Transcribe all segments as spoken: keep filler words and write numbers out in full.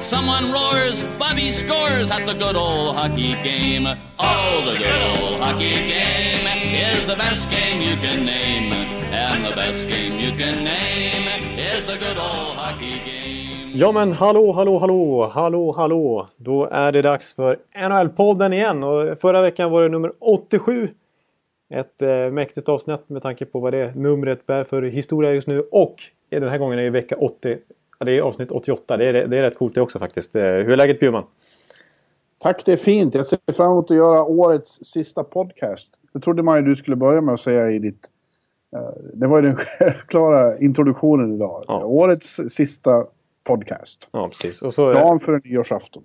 Someone roars, Bobby scores at the good old hockey game. Oh, the good old hockey game is the best game you can name. And the best game you can name is the good old hockey game. Ja men hallå, hallå, hallå, hallå, hallå. Då är det dags för N H L-podden igen. Och förra veckan var det nummer åttiosju. Ett eh, mäktigt avsnitt med tanke på vad det numret bär för historia just nu. Och den här gången är det vecka åttio. Det är avsnitt åttioåtta. Det är, det är rätt coolt det också faktiskt. Hur är läget, Bjurman? Tack, det är fint. Jag ser fram emot att göra årets sista podcast. Det trodde man ju du skulle börja med att säga i ditt... Det var ju den klara introduktionen idag. Ja. Årets sista podcast. Ja, precis. Och så, dagen för en nyårsafton.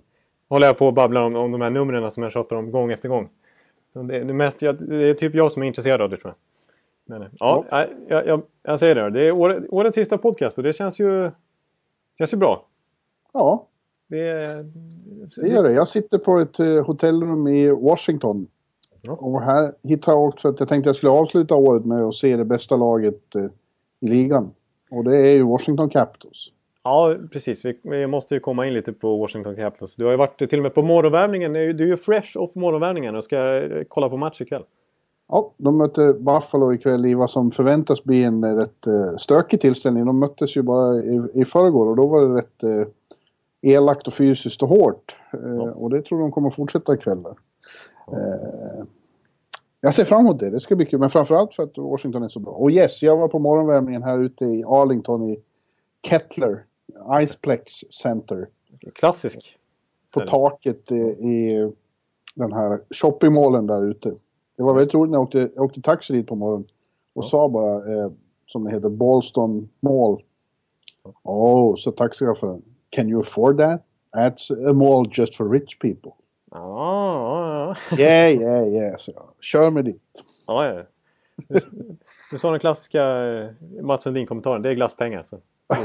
Håller jag på att babbla om, om de här numren som jag tjatar om gång efter gång. Så det, det, mest, jag, det är typ jag som är intresserad av det, tror jag. Men, ja, ja. Jag, jag, jag säger det. Det är år, årets sista podcast och det känns ju... Känns ju bra. Ja. Det, är... det gör det. Jag sitter på ett hotellrum i Washington. Ja. Och här hittade jag också att jag tänkte att jag skulle avsluta året med att se det bästa laget i ligan. Och det är ju Washington Capitals. Ja, precis. Vi, vi måste ju komma in lite på Washington Capitals. Du har ju varit till och med på morgonvärmningen. Du är ju fresh off morgonvärmningen och ska kolla på match ikväll. Ja, de möter Buffalo ikväll i vad som förväntas bli en rätt stökig tillställning. De möttes ju bara i, i förrgår och då var det rätt eh, elakt och fysiskt och hårt. Eh, ja. Och det tror de kommer fortsätta ikväll. Ja. Eh, jag ser fram emot det, det ska bli kul. Men framförallt för att Washington är så bra. Och yes, jag var på morgonvärmningen här ute i Arlington i Kettler, Iceplex Center. Klassisk. På taket i, i den här shoppingmallen där ute. Det var väldigt roligt när jag åkte, jag åkte taxi dit på morgonen och ja. sa bara, eh, som det heter, Boston Mall. Oh, så taxichauffören, can you afford that? That's a mall just for rich people. Ja, ja, yeah, yeah, yeah. Så, kör med dit. Ja, ja. Du, du sa den klassiska Mats Sundin-kommentaren, det är glasspengar. Så. Ja.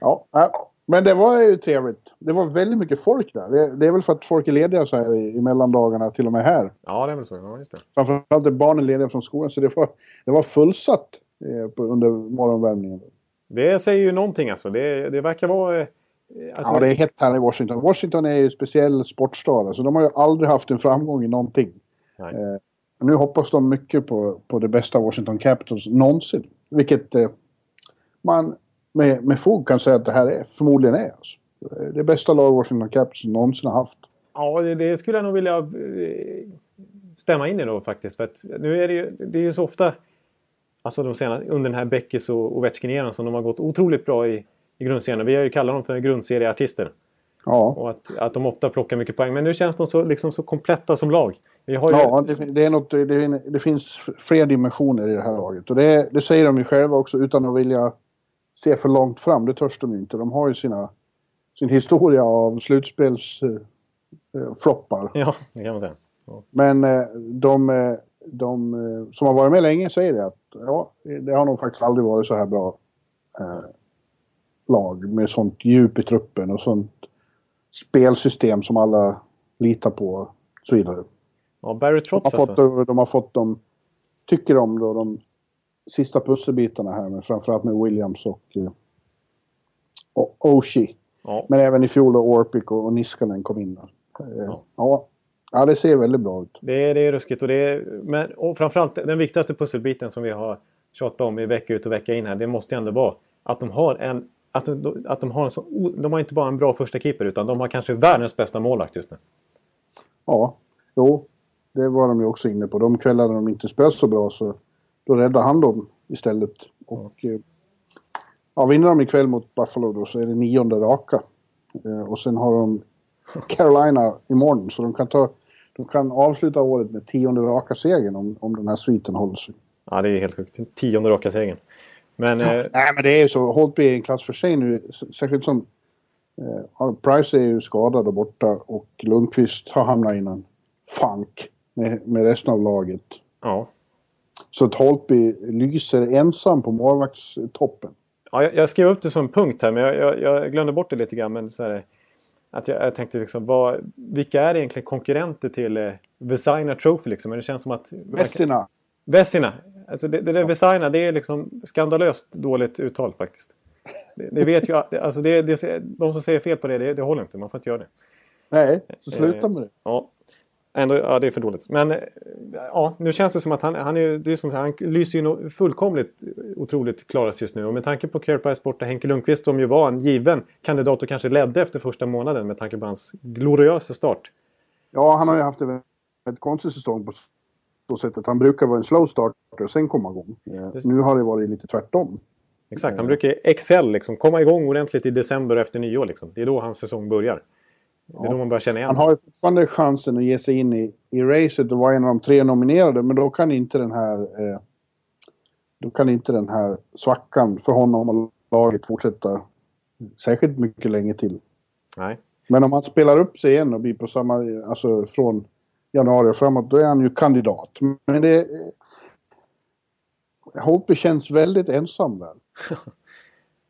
Ja, ja. Men det var ju trevligt. Det var väldigt mycket folk där. Det, det är väl för att folk är lediga så här i, i mellandagarna, till och med här. Ja, det är väl så. Ja, just det. Framförallt är barnen lediga från skolan, så det var, det var fullsatt eh, på, under morgonvärmningen. Det säger ju någonting alltså. Det, det verkar vara... Eh, alltså... Ja, det är hett här i Washington. Washington är ju en speciell sportstad. Alltså, de har ju aldrig haft en framgång i någonting. Eh, nu hoppas de mycket på, på det bästa Washington Capitals någonsin. Vilket eh, man... Med, med fog kan säga att det här är, förmodligen är alltså. Det bästa lag Washington Capitals någonsin har haft. Ja, det, det skulle jag nog vilja stämma in i då faktiskt. För att nu är det ju, det är ju så ofta, alltså de senaste, under den här Beckis och Ovechkin-eran som de har gått otroligt bra i, i grundserien. Vi har ju kallat dem för grundserieartister. Ja. Och att, att de ofta plockar mycket poäng. Men nu känns de så, liksom, så kompletta som lag. Vi har ju... Ja, det, det, är något, det, det finns fler dimensioner i det här laget. Och det, det säger de ju själva också utan att vilja... se för långt fram, det törs de inte. De har ju sina, sin historia av slutspelsfloppar. Eh, ja, det kan man säga. Ja. Men eh, de, de som har varit med länge säger det att ja, det har nog faktiskt aldrig varit så här bra eh, lag med sånt djup i truppen och sånt spelsystem som alla litar på och så vidare. Ja, Barry Trotz alltså. De, de har fått de, tycker de då, de sista pusselbitarna här, men framförallt med Williams och, och Oshie. Ja. Men även i fjol och Orpik och, och Niskanen kom in. Ja. Ja. Ja, det ser väldigt bra ut. Det är, det är ruskigt. Och, det är, men, och framförallt den viktigaste pusselbiten som vi har tjatat om i vecka ut och vecka in här, det måste ändå vara att de har en, att de, att de har en så, de har inte bara en bra första keeper utan de har kanske världens bästa målvakt just nu. Ja, jo. Det var de ju också inne på. De kvällarna de inte spelade så bra så då räddar han dem istället. Och ja, vinner de ikväll mot Buffalo då så är det nionde raka. Och sen har de Carolina imorgon. Så de kan, ta, de kan avsluta året med tionde raka segern om, om den här sviten hålls. Ja, det är helt sjukt. Tionde raka segern. Men, ja, eh... nej, men det är ju så. Holtby är en klass för sig nu. Särskilt som eh, Price är ju skadad och borta. Och Lundqvist har hamnat i en funk med, med resten av laget. Ja. Så att Holtby lyser ensam på målvaktstoppen. Ja, jag, jag skrev upp det som en punkt här, men jag, jag, jag glömde bort det lite grann. Men så här, att jag, jag tänkte liksom, vad, vilka är egentligen konkurrenter till eh, Vezina Trophy liksom? Men det känns som att... Vezina. Vezina. Alltså det, det där Vezina, det är liksom skandalöst dåligt uttal faktiskt. Det, det vet jag, alltså det, det, de som säger fel på det, det, det håller inte. Man får inte göra det. Nej, så sluta med det. Eh, ja. Ändå, ja, det är för dåligt. Men ja, nu känns det som att han, han, är, det är som, han lyser ju fullkomligt otroligt klaras just nu. Och med tanke på Carey Price borta, Henrik Lundqvist som ju var en given kandidat och kanske ledde efter första månaden med tanke på hans gloriösa start. Ja, han har ju haft en konstig säsong på så sätt att han brukar vara en slow starter och sen komma igång. Just. Nu har det varit lite tvärtom. Exakt, han brukar excel liksom, komma igång ordentligt i december efter nyår. Liksom. Det är då hans säsong börjar. Det är då man börjar känna igen. Han har ju fortfarande chansen att ge sig in i, i racet och vara en av de tre nominerade, men då kan inte den här eh, då kan inte den här svackan för honom och laget fortsätta särskilt mycket länge till. Nej. Men om han spelar upp sig igen och blir på samma, alltså från januari och framåt, då är han ju kandidat. Men det Holtby känns väldigt ensam där.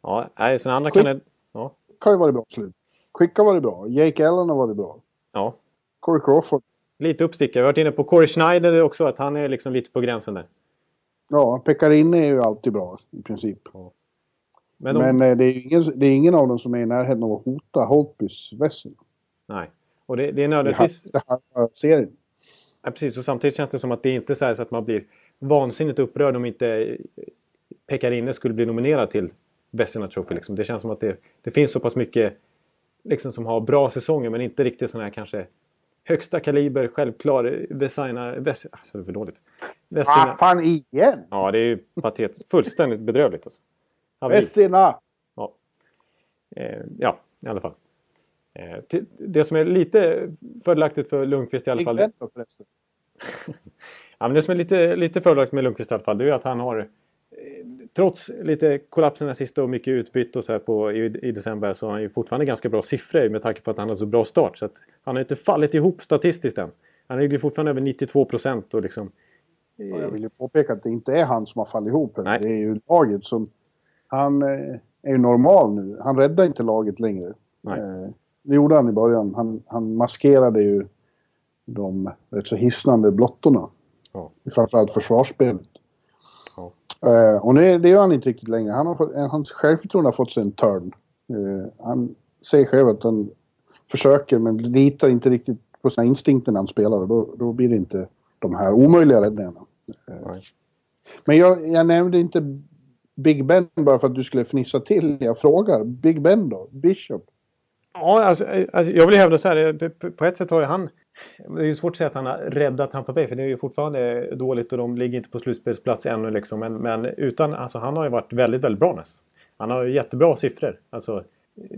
Ja, nej, sen andra kan det ja. Kan ju vara bra slut. Skicka var det bra. Jake Allen var det bra. Ja. Corey Crawford. Lite uppstickare. Vi har varit inne på Corey Schneider också, att han är liksom lite på gränsen där. Ja, Pekarin är ju alltid bra i princip. Ja. Men, de... Men eh, det, är ingen, det är ingen av dem som är i närheten av att hota Holtbys väsen. Nej, och det, det är nödvändigtvis... Det här, det här serien. Ja, precis. Och samtidigt känns det som att det inte är så, här så att man blir vansinnigt upprörd om inte Pekarin skulle bli nominerad till Vezina Trophy. Liksom. Det känns som att det, det finns så pass mycket... Liksom som har bra säsonger men inte riktigt sån här kanske högsta kaliber självklar Vezina Ves, alltså det är för dåligt. Vezina. Ah, fan igen. Ja, det är ju patet fullständigt bedrövligt alltså. Vezina. Ja. Eh, ja, i alla fall. Eh, till, det som är lite fördelaktigt för Lundqvist i alla fall. Det, ja, men det som är lite lite fördelaktigt med Lundqvist i alla fall, det är ju att han har trots lite kollapsen sista och mycket utbyte och så här på, i, i december, så har han ju fortfarande ganska bra siffror med tanke på att han har så bra start. Så att han har inte fallit ihop statistiskt än. Han ligger fortfarande över nittiotvå procent. Och liksom, eh... ja, jag vill ju påpeka att det inte är han som har fallit ihop. Nej. Det är ju laget som... Han eh, är ju normal nu. Han räddar inte laget längre. Nej. Eh, det gjorde han i början. Han, han maskerade ju de rätt så hisnande blottorna. Ja. Framförallt försvarsspelet. Uh, och nu, det gör han inte riktigt längre. Han har fått, hans självförtroende har fått sig en törn. Uh, han säger själv att han försöker men litar inte riktigt på sina instinkter när han spelar. Då, då blir det inte de här omöjliga räddningarna. Uh, men jag, jag nämnde inte Big Ben bara för att du skulle fnissa till. Jag frågar, Big Ben då? Bishop? Ja, alltså, alltså, jag vill hävda så här. På ett sätt har ju han... Det är ju svårt att säga att han har räddat Tampa Bay, för det är ju fortfarande dåligt och de ligger inte på slutspelsplats ännu liksom. Men, men utan, alltså han har ju varit väldigt, väldigt bra nästan. Han har ju jättebra siffror. Alltså,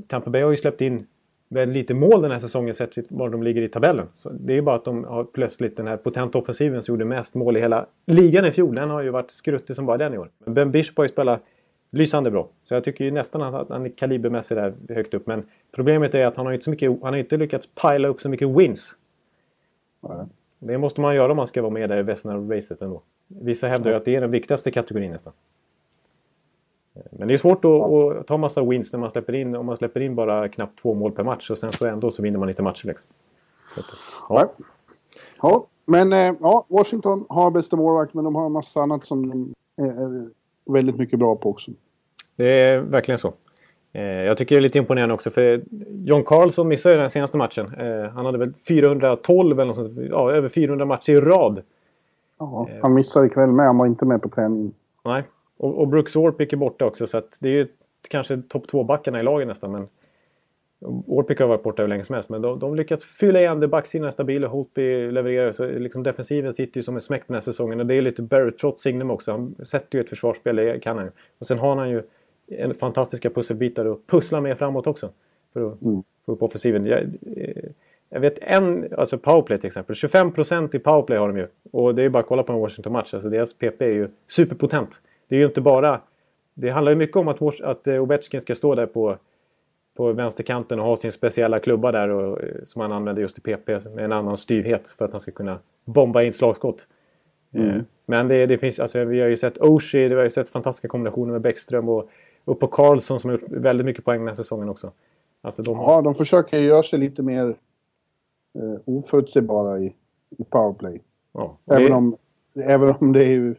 Tampa Bay har ju släppt in väldigt lite mål den här säsongen sett var de ligger i tabellen. Så det är ju bara att de har plötsligt den här potenta offensiven som gjorde mest mål i hela ligan i fjol. Den har ju varit skruttig som bara den i år. Men Ben Bishop har ju spelat lysande bra. Så jag tycker ju nästan att han är kalibermässigt där högt upp. Men problemet är att han har ju inte, så mycket, han har inte lyckats pila upp så mycket wins. Nej. Det måste man göra om man ska vara med där i Vezina-racet ändå. Vissa hävdar ju att det är den viktigaste kategorin nästan. Men det är svårt att, ja. att ta massa wins när man släpper in. Om man släpper in bara knappt två mål per match och sen så ändå så vinner man inte matcher liksom. Ja. Ja, men ja, Washington har bästa målvakt, men de har en massa annat som de är väldigt mycket bra på också. Det är verkligen så. Jag tycker det är lite imponerande också, för John Karlsson missade den senaste matchen. Han hade väl fyrahundratolv eller något sånt, ja, över fyrahundra matcher i rad. Ja, han missade ikväll med, han var inte med på träningen. Nej, och, och Brooks Orpik är borta också, så att det är ju kanske topp två backarna i lagen nästan. Men Orpik har varit borta hur länge som helst, men de, de lyckats fylla igen det, backsidan är stabil och Holtby levererar. Så liksom defensiven sitter ju som en smäck den här säsongen, och det är lite Barry Trotz signum också. Han sätter ju ett försvarsspel, kan han ju. Och sen har han ju en fantastiska pusselbitar och pussla med framåt också för att mm. få upp offensiven. Jag, jag vet en, alltså powerplay till exempel, tjugofem procent i powerplay har de ju, och det är bara att kolla på en Washington-match, alltså deras P P är ju superpotent. Det är ju inte bara, det handlar ju mycket om att, att Ovechkin ska stå där på, på vänsterkanten och ha sin speciella klubba där och, som han använder just i P P med en annan styrhet för att han ska kunna bomba in slagskott. Mm. Men det, det finns, alltså, vi har ju sett Oshie, vi har ju sett fantastiska kombinationer med Bäckström och, och på Karlsson som har gjort väldigt mycket poäng den här säsongen också. Alltså, de... Ja, de försöker göra sig lite mer eh, oförutsägbara i, i powerplay. Ja, det... även, om, även om det är ju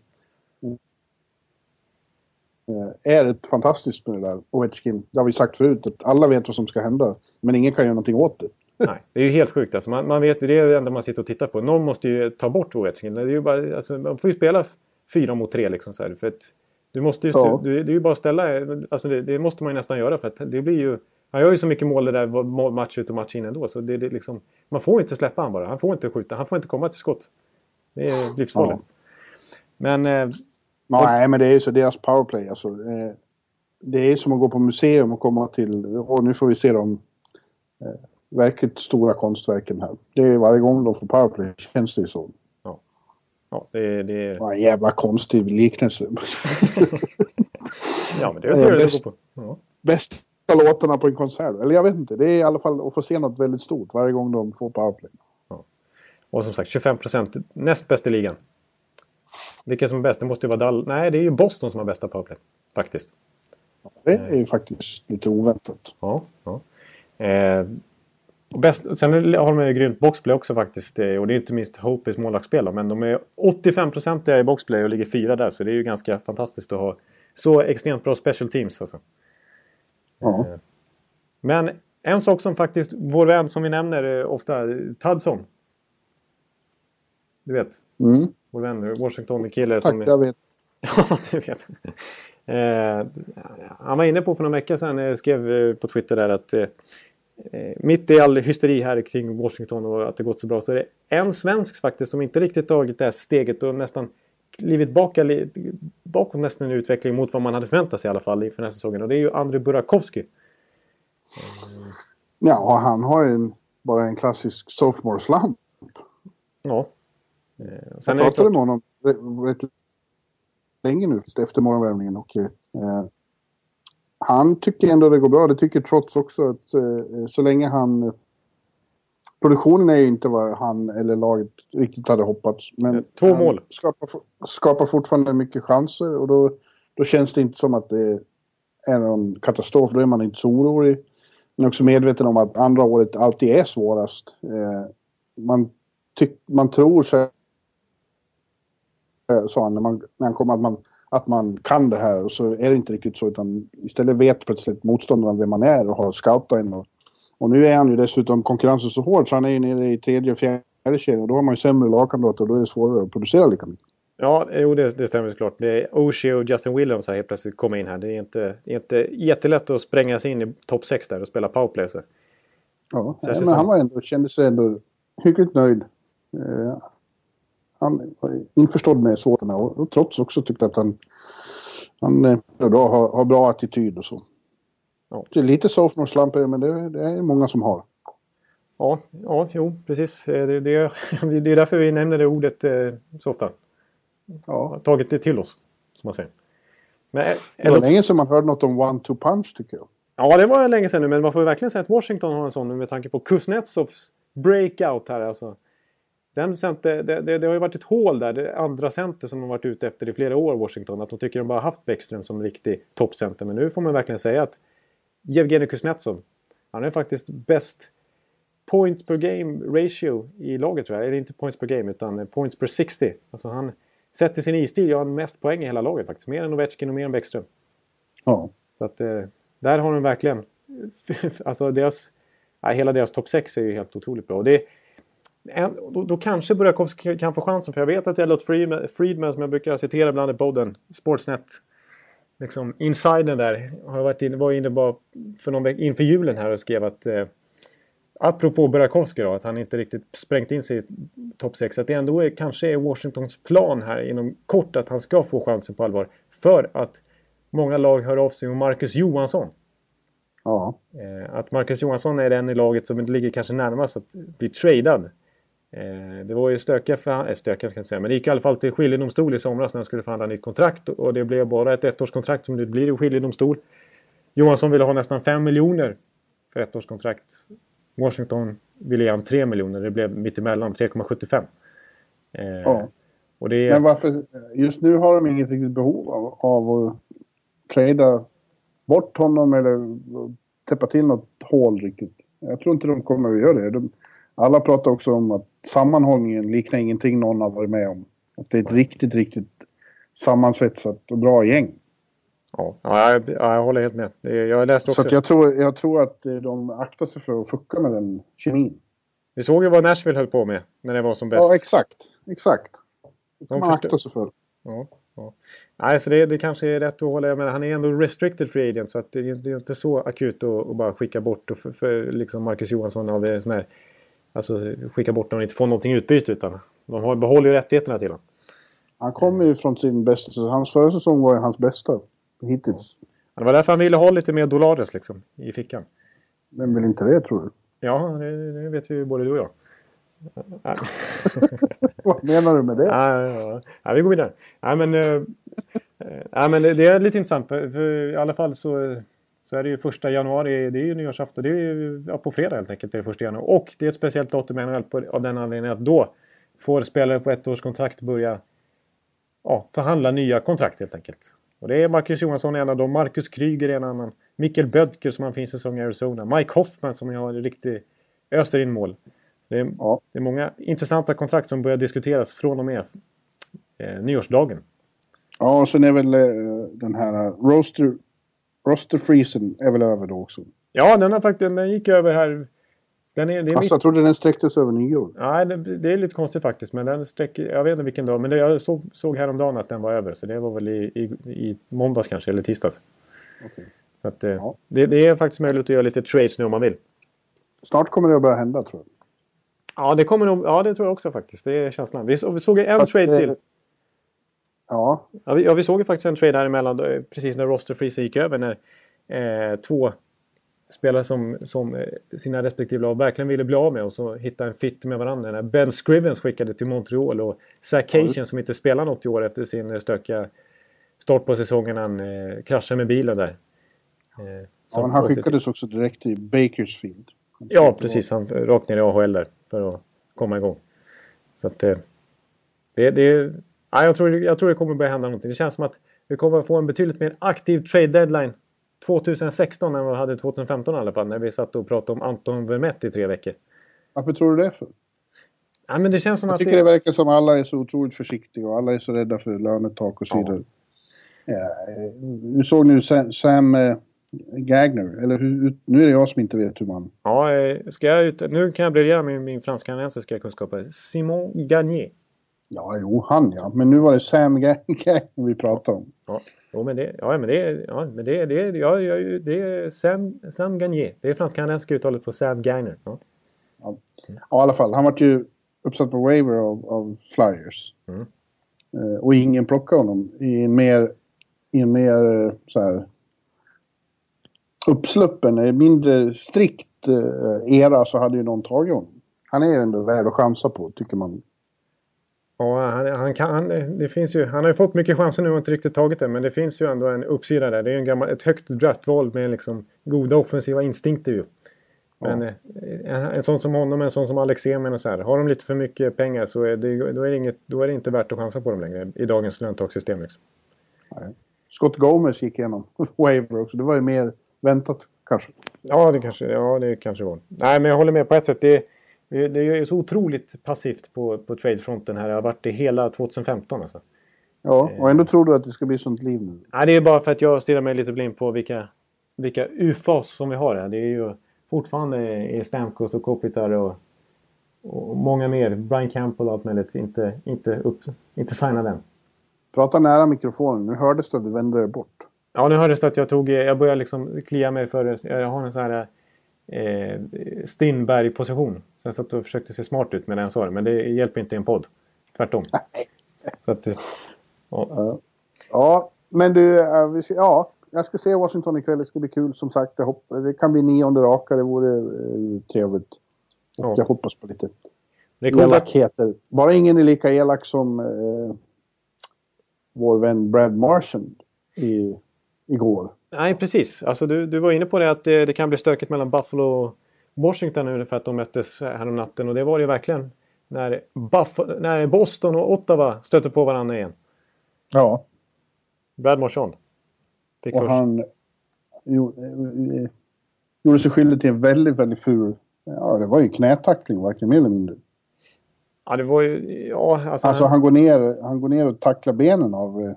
är ett fantastiskt med det där Ovechkin. Det har vi sagt förut att alla vet vad som ska hända, men ingen kan göra någonting åt det. Nej, det är ju helt sjukt alltså. man, man vet ju, det är det enda man sitter och tittar på. Någon måste ju ta bort Ovechkin. Det är ju bara, alltså, man får ju spela fyra mot tre liksom så här, för att du måste ju, ja. du, det är ju bara ställa alltså, det, det måste man ju nästan göra för att det blir ju, han gör ju så mycket mål det där match ut och match in ändå så det, det liksom, man får inte släppa han bara, han får inte skjuta, han får inte komma till skott. Det är livsfarligt. Ja. Men eh, nej, men det är ju så deras powerplay. Alltså, eh, det är som att gå på museum och komma till... Och nu får vi se de eh, verkligt stora konstverken här. Det är varje gång de får powerplay känns det ju så. Ja, ja det, det är... Ja, jävla konstig liknelse. Ja, men det är det bäst, på. Ja. Bästa låtarna på en konsert. Eller jag vet inte. Det är i alla fall att få se något väldigt stort varje gång de får powerplay. Ja. Och som sagt, tjugofem procent näst bäst i ligan. Vilka som är bäst? Det måste ju vara Dall... Nej, det är ju Boston som har bästa powerplay, faktiskt. Det är ju faktiskt lite oväntat. Ja, ja. Eh, bäst... Sen har de ju grymt boxplay också faktiskt. Och det är inte minst Hopis målvaktsspel. Men de är åttiofem procent i boxplay och ligger fyra där. Så det är ju ganska fantastiskt att ha så extremt bra special teams. Alltså. Ja. Eh, men en sak som faktiskt vår vän som vi nämner ofta, Tadson. Du vet. Mm. Vår vän, Washington-kille som... Tack, jag vet. Ja, du vet. Eh, han var inne på för några veckor sedan, skrev på Twitter där att eh, mitt i all hysteri här kring Washington och att det gått så bra så är det en svensk faktiskt som inte riktigt tagit det här steget och nästan klivit baka, bakom nästan en utveckling mot vad man hade förväntat sig i alla fall inför den här säsongen. Och det är ju Andrei Burakovsky. Eh. Ja, han har ju en, bara en klassisk sophomore slump. Ja. Sen jag pratade med honom rätt länge nu efter morgonvärmningen och eh, han tycker ändå det går bra, det tycker Trotz också att eh, så länge han produktionen är ju inte vad han eller laget riktigt hade hoppats men två mål skapar, skapar fortfarande mycket chanser och då, då känns det inte som att det är någon katastrof, då är man inte så orolig men också medveten om att andra året alltid är svårast eh, man, tyck, man tror sig sa han när, man, när han kom att man, att man kan det här och så är det inte riktigt så utan istället vet plötsligt motståndaren vem man är och har scoutat in och, och nu är han ju dessutom konkurrensen så hård så han är ju nere i tredje och fjärde kedjan och då har man ju sämre lagkamrater och då är det svårare att producera lika mycket. Ja, jo, det, det stämmer såklart. Det är Oshie och Justin Williams här helt plötsligt kommer in här. Det är inte, inte jättelätt att spränga sig in i topp sex där och spela powerplay. Så. Ja, så nej, men som... han var ändå, kände sig ändå hyggligt nöjd. Uh, han var införstådd med sådana och, och trots också tyckte att han han eh, då, har, har bra attityd och så. Ja. Det är lite sophomore slump men det, det är många som har. Ja, ja jo, precis. Det, det, det är därför vi nämner det ordet eh, så ofta. Ja. Tagit det till oss, som man säger. Men, är, det var det... länge sedan man hörde något om one-two punch tycker jag. Ja, det var länge sedan nu, men man får ju verkligen säga att Washington har en sån nu med tanke på Kuznetsovs breakout här alltså. Den center, det, det, det har ju varit ett hål där, det andra center som har varit ute efter i flera år Washington, att de tycker de bara haft Bäckström som riktig toppcenter, men nu får man verkligen säga att Yevgenij Kuznetsov, han är faktiskt bäst points per game ratio i laget tror jag, eller inte points per game utan points per sextio, alltså han sätter sin istil, jag har mest poäng i hela laget faktiskt, mer än Ovechkin och mer än Bäckström. Ja. Så att där har de verkligen, alltså deras, ja, hela deras topp sex är ju helt otroligt bra och det En, då, då kanske Burakovsky kan få chansen för jag vet att Elliot Friedman, Friedman som jag brukar citera bland i podden, Sportsnet liksom insider där har varit in, var inne bara för någon veck, inför julen här och skrev att eh, apropå Burakovsky då att han inte riktigt sprängt in sig i topp sex att det ändå är, kanske är Washingtons plan här inom kort att han ska få chansen på allvar för att många lag hör av sig med Marcus Johansson. Ja. Eh, att Marcus Johansson är den i laget som ligger kanske närmast att bli tradad. Det var ju stökiga, för, stökiga ska jag inte säga, men det gick i alla fall till skiljedomstol i somras när de skulle förhandla nytt kontrakt och det blev bara ett ettårskontrakt som det blir i skiljedomstol. Johansson ville ha nästan fem miljoner för ettårskontrakt. Washington ville ge han tre miljoner, det blev mittemellan tre komma sjuttiofem. Ja. Och det är... Men varför, just nu har de inget riktigt behov av, av att trada bort honom eller täppa till något hål riktigt. Jag tror inte de kommer att göra det. De, alla pratar också om att sammanhållningen liknar ingenting någon har varit med om. Att det är ett riktigt, riktigt sammansvetsat och bra gäng. Ja, jag, jag håller helt med. Jag läste också. Så att jag, tror, jag tror att de aktar sig för att fucka med den kemin. Vi såg ju vad Nashville höll på med när det var som bäst. Ja, exakt. Exakt. De man aktar sig för. Ja, ja. Nej, så det, det kanske är rätt att hålla. Men han är ändå restricted free agent, så att det, det är inte så akut att, att bara skicka bort och för, för liksom Marcus Johansson av sån här, alltså skicka bort när de inte får någonting utbyte, utan de har, behåller ju rättigheterna till honom. Han kommer ju från sin bästa säsong. Hans förra säsong var ju hans bästa hittills. Ja, det var därför han ville ha lite mer dollares liksom i fickan. Men vill inte det, tror du? Ja, det, det vet vi både du och jag. Nej. Vad menar du med det? Nej, ja, ja. Ja, vi går vidare. Nej, men, äh, nej, men det, det är lite intressant. För, för i alla fall så, så är det ju första januari. Det är ju nyårsafton. Det är ju ja, på fredag helt enkelt. Det är första januari. Och det är ett speciellt datum av den anledningen att då får spelare på ett års kontrakt börja ja, förhandla nya kontrakt helt enkelt. Och det är Marcus Johansson en av dem, Marcus Kryger en annan, Mikkel Bödker som han finns säsong i Arizona, Mike Hoffman som har en riktig öser in mål. Det är, ja. det är många intressanta kontrakt som börjar diskuteras från och med eh, nyårsdagen. Ja, och sen är väl eh, den här roster, roster freezen är väl över då också. Ja, den, faktiskt, den gick över här. Den är, det är alltså, mitt... Jag trodde den sträcktes över nyår. Nej, det, det är lite konstigt faktiskt. Men den sträck, jag vet inte vilken dag. Men det, jag såg, såg häromdagen att den var över. Så det var väl i, i, i måndags kanske, eller tisdags. Okay. Så att, ja. det, det är faktiskt möjligt att göra lite trades nu om man vill. Snart kommer det att börja hända, tror jag. Ja, det, kommer nog, ja, det tror jag också faktiskt. Det är känslan. Vi, vi såg en Fast trade det... till. Ja. Ja vi, ja, vi såg ju faktiskt en trade här emellan. Precis när roster freeze gick över. När eh, två... spelare som, som sina respektive lag verkligen ville bli av med och så hitta en fit med varandra. När Ben Scrivens skickade till Montreal och Zach Cation som inte spelar något i år efter sin stökiga start på säsongen, han eh, kraschade med bilen där. Eh, ja, men han skickades till. Också direkt till Bakersfield. Ja, precis. Han rakt ner i A H L där för att komma igång. Så att eh, det, det ja, jag, tror, jag tror det kommer börja hända någonting. Det känns som att vi kommer få en betydligt mer aktiv trade deadline tjugohundrasexton när vi hade tjugohundrafemton i alla fall, när vi satt och pratade om Anton Vermette i tre veckor. Varför tror du det för? Ja, men det känns som jag att tycker det... det verkar som att alla är så otroligt försiktiga och alla är så rädda för lönetak och så vidare. Ja. Ja, vi såg nu Sam, Sam eh, Gagner, eller hur, nu är det jag som inte vet hur man... Ja, ska jag ut... nu kan jag briljera med min franska-kanadiensiska kunskaper. Simon Gagner. Ja, jo, han ja. Men nu var det Sam Gagner vi pratade om. Ja. Jo, men det, ja, men det, ja, men det, det, ja, det är Sam, Sam Gagner. Det är fransk-kanadensiska uttalet på Sam Gagner. Ja. Ja. ja, i alla fall. Han var ju uppsatt på waiver av, av Flyers. Mm. Eh, och ingen plockade honom i en mer, i en mer så här, uppsluppen, mindre strikt eh, era så hade ju någon tagit honom. Han är ju ändå värd att chansa på, tycker man. Ja, han, han, kan, han, det finns ju, han har ju fått mycket chanser nu och inte riktigt tagit det, men det finns ju ändå en uppsida där. Det är ju en gammal, ett högt draftval med liksom goda offensiva instinkter ju. Men ja. en, en sån som honom, en sån som Alex Emen och så här, har de lite för mycket pengar så är det, då, är det inget, då är det inte värt att chansa på dem längre i dagens löntagssystem liksom. Nej. Scott Gomez gick igenom waiver också, det var ju mer väntat kanske. Ja, det kanske, ja, det kanske var. Nej, men jag håller med på ett sätt, det Det är ju så otroligt passivt på, på tradefronten här. Det har varit det hela tjugohundrafemton alltså. Ja, och ändå tror du att det ska bli sånt liv nu? Nej, det är bara för att jag stirrar mig lite blind på vilka, vilka U F As som vi har här. Det är ju fortfarande Stamkos och Kopitar och, och många mer. Brian Campbell och allt möjligt. Inte, inte, upp, inte signa den. Prata nära mikrofonen. Nu hördes det att du vände dig bort. Ja, nu hördes det att jag tog... Jag började liksom klia mig för... Jag har en sån här... Eh, Strindberg-position. Så jag satt och försökte se smart ut med den jag sa det. Men det hjälper inte i en podd. Tvärtom. Så att, ja. ja, men du... Ja, jag ska se Washington ikväll. Det ska bli kul, som sagt. Jag hopp, det kan bli nionde raka. Det vore eh, trevligt. Och ja. Jag hoppas på lite elakheter. Att... Bara ingen är lika elak som eh, vår vän Brad Marchand i, igår. Nej, precis. Alltså, du, du var inne på det att det, det kan bli stökigt mellan Buffalo och Washington nu för att de möttes här om natten. Och det var det verkligen. när, Buff- när Boston och Ottawa stötte på varandra igen. Ja. Brad Marchand. Fick och först. Han gjorde sig skyldig till en väldigt, väldigt ful... Ja, det var ju knätackling, varken mer eller mindre. Ja, det var ju... Ja, alltså alltså han... han, går ner, han går ner och tacklar benen av...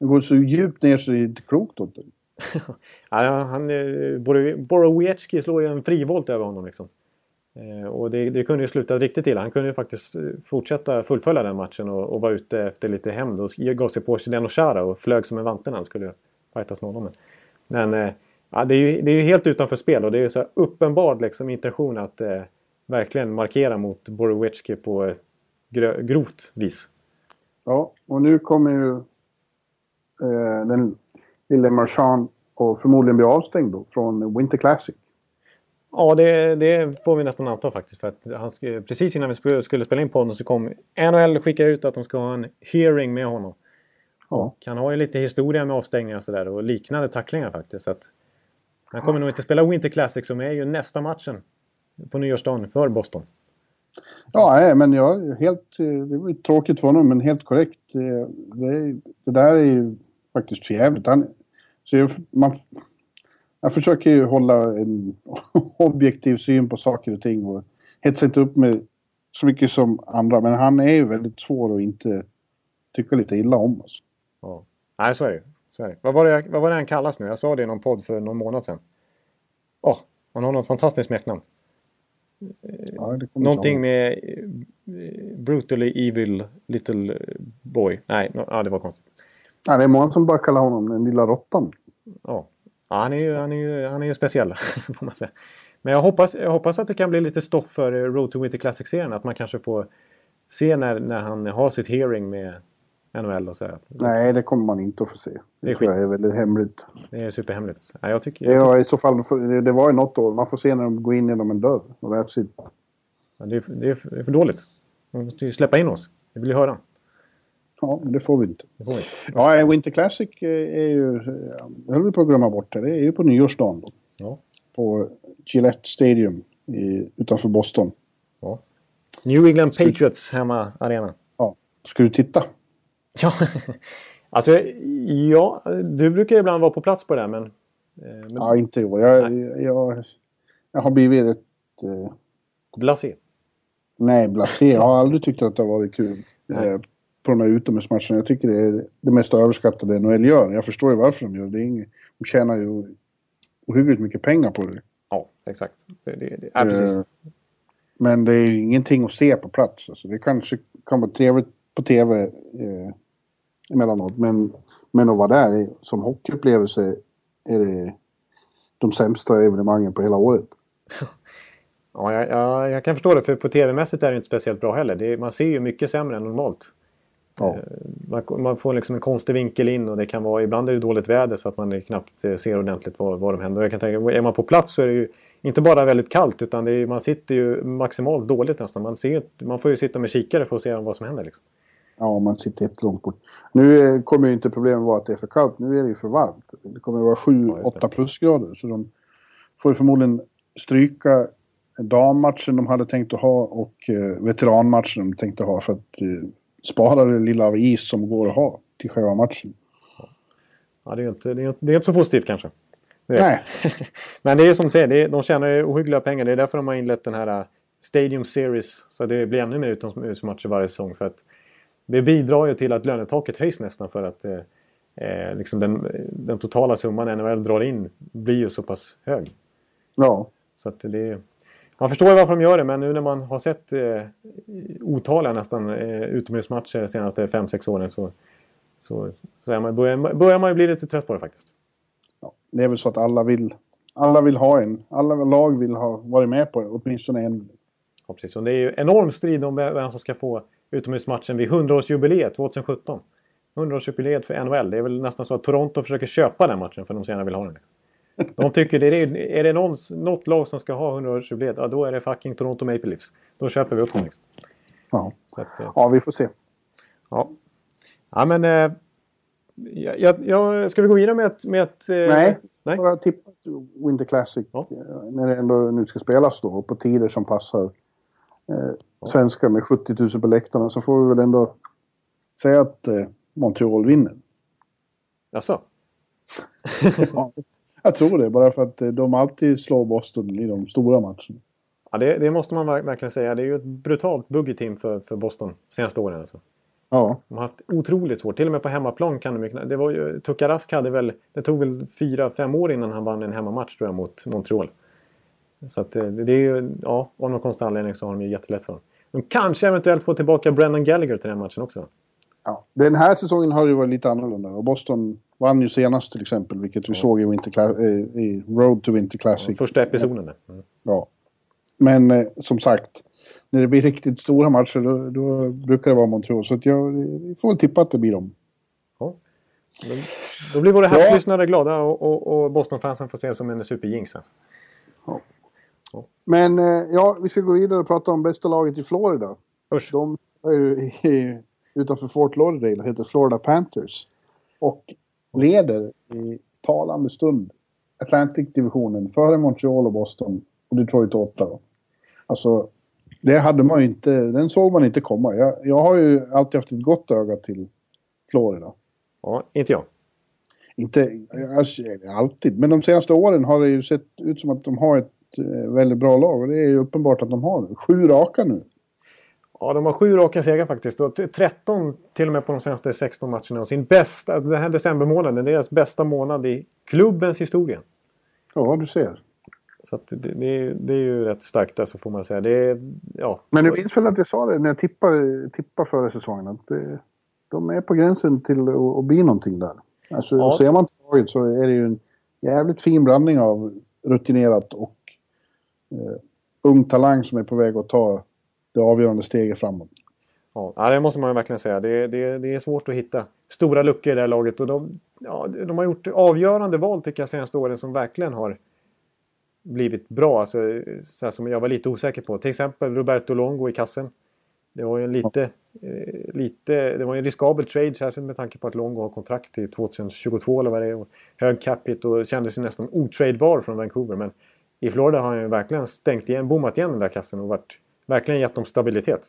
Han går så djupt ner så det är inte klokt åt det. Ja, han... Borowiecki slår ju en frivolt över honom liksom. Och det, det kunde ju sluta riktigt till. Han kunde ju faktiskt fortsätta fullfölja den matchen och, och vara ute efter lite hämnd och gav sig på Zdeno Chara och flög som en vante när han skulle fightas med honom. Men... Ja, det är ju, det är ju helt utanför spel och det är ju så här uppenbart liksom intention att eh, verkligen markera mot Borowiecki på eh, grö, grovt vis. Ja, och nu kommer ju eh, den lille Marchand och förmodligen bli avstängd då, från Winter Classic. Ja, det, det får vi nästan anta faktiskt, för att han skulle, precis innan vi skulle spela in podden så kom N H L skicka ut att de ska ha en hearing med honom. Ja. Han har ju lite historia med avstängningar och sådär och liknande tacklingar faktiskt, så att han kommer nog inte spela Winter Classic som är ju nästa matchen på nyårsdagen för Boston. Ja, men jag helt, det var ju tråkigt för honom, men helt korrekt. Det, det där är ju faktiskt för jävligt. Han, så man, man försöker ju hålla en objektiv syn på saker och ting och hetsa inte upp med så mycket som andra. Men han är ju väldigt svår att inte tycka lite illa om oss. Ja. Nej, så är det ju. Vad var, det, vad var det han kallas nu? Jag sa det i någon podd för någon månad sedan. Åh, oh, han har något fantastiskt smeknamn. Ja, någonting med brutally evil little boy. Nej, no, ja, det var konstigt. Ja, det är många som bara kallar honom den lilla råttan. Ja, ja han, är ju, han, är ju, han är ju speciell, får man säga. Men jag hoppas, jag hoppas att det kan bli lite stoff för Road to Winter Classic-serien. Att man kanske får se när, när han har sitt hearing med... N H L och så här. Nej, det kommer man inte att få se. Det, det tror jag är väldigt hemligt. Det är superhemligt. Ja, jag tycker, jag tycker... Ja, i så fall, det var ju något år. Man får se när de går in genom en dörr. Och det, är ja, det, är, det är för dåligt. Man måste ju släppa in oss. Vi vill ju höra. Ja, det får vi inte. Det får vi inte. Ja, Winter Classic är ju... Jag höll på att glömma bort det. Det är ju på nyårsdagen då. Ja. På Gillette Stadium i, utanför Boston. Ja. New England Skru... Patriots hemma arena. Ja, ska du titta? Ja, alltså, ja, du brukar ju ibland vara på plats på det här, men... Eh, men... Ja, inte jag. Jag, jag, jag har blivit ett... Eh... Blasé? Nej, blasé. Jag har aldrig tyckt att det har varit kul eh, på de här utomhusmatcherna. Jag tycker det är det mest överskattade N H L gör. Jag förstår ju varför de gör det. Är inget, de tjänar ju ohyggligt mycket pengar på det. Ja, exakt. Det, det, det. Ja, precis. Eh, men det är ju ingenting att se på plats. Alltså. Det kanske kan vara trevligt på tv... Eh, emellanåt, men, men att vara där som hockeyupplevelse är det de sämsta evenemangen på hela året. Ja, jag, jag, jag kan förstå det, för på tv-mässigt är det inte speciellt bra heller. Det, man ser ju mycket sämre än normalt. Ja. Man, man får liksom en konstig vinkel in och det kan vara, ibland är det dåligt väder så att man knappt ser ordentligt vad, vad de händer. Jag kan tänka, är man på plats så är det ju inte bara väldigt kallt, utan det är, man sitter ju maximalt dåligt nästan. Man, ser, man får ju sitta med kikare för att se vad som händer liksom. Ja, man sitter helt långt bort. Nu kommer ju inte problemet vara att det är för kallt. Nu är det ju för varmt. Det kommer att vara sju åtta plusgrader. Så de får förmodligen stryka dammatchen de hade tänkt att ha och veteranmatchen de tänkte ha för att spara det lilla av is som går att ha till själva matchen. Ja, det är inte, det är inte, det är inte så positivt kanske. Nej. Men det är som du säger, de tjänar ju ohyggliga pengar. Det är därför de har inlett den här Stadium Series. Så det blir ännu mer utomhusmatcher varje säsong, för att det bidrar ju till att lönetaket höjs nästan, för att eh, liksom den, den totala summan N H L drar in blir ju så pass hög. Ja. Så att det, man förstår ju varför de gör det, men nu när man har sett eh, otaliga nästan eh, utomhusmatcher de senaste fem sex åren så, så, så är man, börjar, börjar man ju bli lite trött på det faktiskt. Ja, det är väl så att alla vill, alla vill ha en, alla lag vill ha varit med på det, åtminstone en. Ja, precis. Och det är ju enorm strid om vem som ska få utomhusmatchen vid hundraårsjubileet tjugosjutton. hundraårsjubileet för N H L. Det är väl nästan så att Toronto försöker köpa den matchen för de senare vill ha den. De tycker, det är, är det någon, något lag som ska ha hundraårsjubileet, ja, då är det fucking Toronto Maple Leafs. Då köper vi upp den. Ja. Så att, eh, ja, vi får se. Ja, ja men eh, jag, jag, ska vi gå vidare med ett... Med ett eh, nej, nej, bara tippa Winter Classic, ja, när det ändå nu ska spelas då, på tider som passar eh, svenskar med sjuttio tusen på läktarna, så får vi väl ändå säga att eh, Montreal vinner. Jaså? Ja, jag tror det, bara för att de alltid slår Boston i de stora matcherna. Ja, det, det måste man verkligen säga. Det är ju ett brutalt buggy-team för, för Boston senaste åren. Alltså. Ja. De har haft otroligt svårt. Till och med på hemmaplan kan de mycket. Det var ju, Tukarask hade väl, det tog väl fyra, fem år innan han vann en hemmamatch, tror jag, mot Montreal. Så att det, det är ju, ja, av någon konstig anledning så har de ju jättelätt för dem. De kanske eventuellt får tillbaka Brendan Gallagher till den matchen också. Ja, den här säsongen har ju varit lite annorlunda. Och Boston vann ju senast till exempel, vilket vi ja. såg i, Winter Cla- i Road to Winter Classic. Ja, första episoden där. Mm. Ja. Men eh, som sagt, när det blir riktigt stora matcher då, då brukar det vara Montreal. Så att jag, jag får väl tippa att det blir dem. Ja. Då, då blir våra hästlyssnare ja. glada och, och, och Boston-fansen får se som en superjinx. Ja. Ja. Men eh, ja, vi ska gå vidare och prata om bästa laget i Florida. Usch. De är ju i, utanför Fort Lauderdale, heter Florida Panthers. Och leder i talande stund Atlantic-divisionen före Montreal och Boston och Detroit och Ottawa. Alltså, det hade man ju inte, den såg man inte komma. Jag, jag har ju alltid haft ett gott öga till Florida. Ja, inte jag. Inte, alltså, alltid. Men de senaste åren har det ju sett ut som att de har ett eh, väldigt bra lag. Och det är ju uppenbart att de har nu. Sju raka nu. Ja, de har sju raka segrar faktiskt. Och tretton till och med på de senaste sexton matcherna. Och sin bästa, den här decembermånaden, det är deras bästa månad i klubbens historia. Ja, du ser. Så att det, det, det är ju rätt starkt där, så får man säga. Det, ja. Men det finns väl att jag sa det när jag tippade, tippade förra säsongen. Att det, de är på gränsen till att, att bli någonting där. Alltså, ja. Ser man taget så är det ju en jävligt fin blandning av rutinerat och eh, ung talang som är på väg att ta det avgörande steget framåt. Ja, det måste man verkligen säga. Det, det, det är svårt att hitta stora luckor i det här laget. Och de, ja, de har gjort avgörande val tycker jag senaste åren som verkligen har blivit bra, alltså, så här som jag var lite osäker på. Till exempel Roberto Longo i kassen. Det var ju en lite, ja. eh, lite det var en riskabel trade, särskilt med tanke på att Longo har kontrakt till tjugohundratjugotvå eller vad det är, och hög capit och kändes ju nästan otradebar från Vancouver. Men i Florida har han ju verkligen stängt igen, bommat igen den där kassen och varit, verkligen gett dem stabilitet.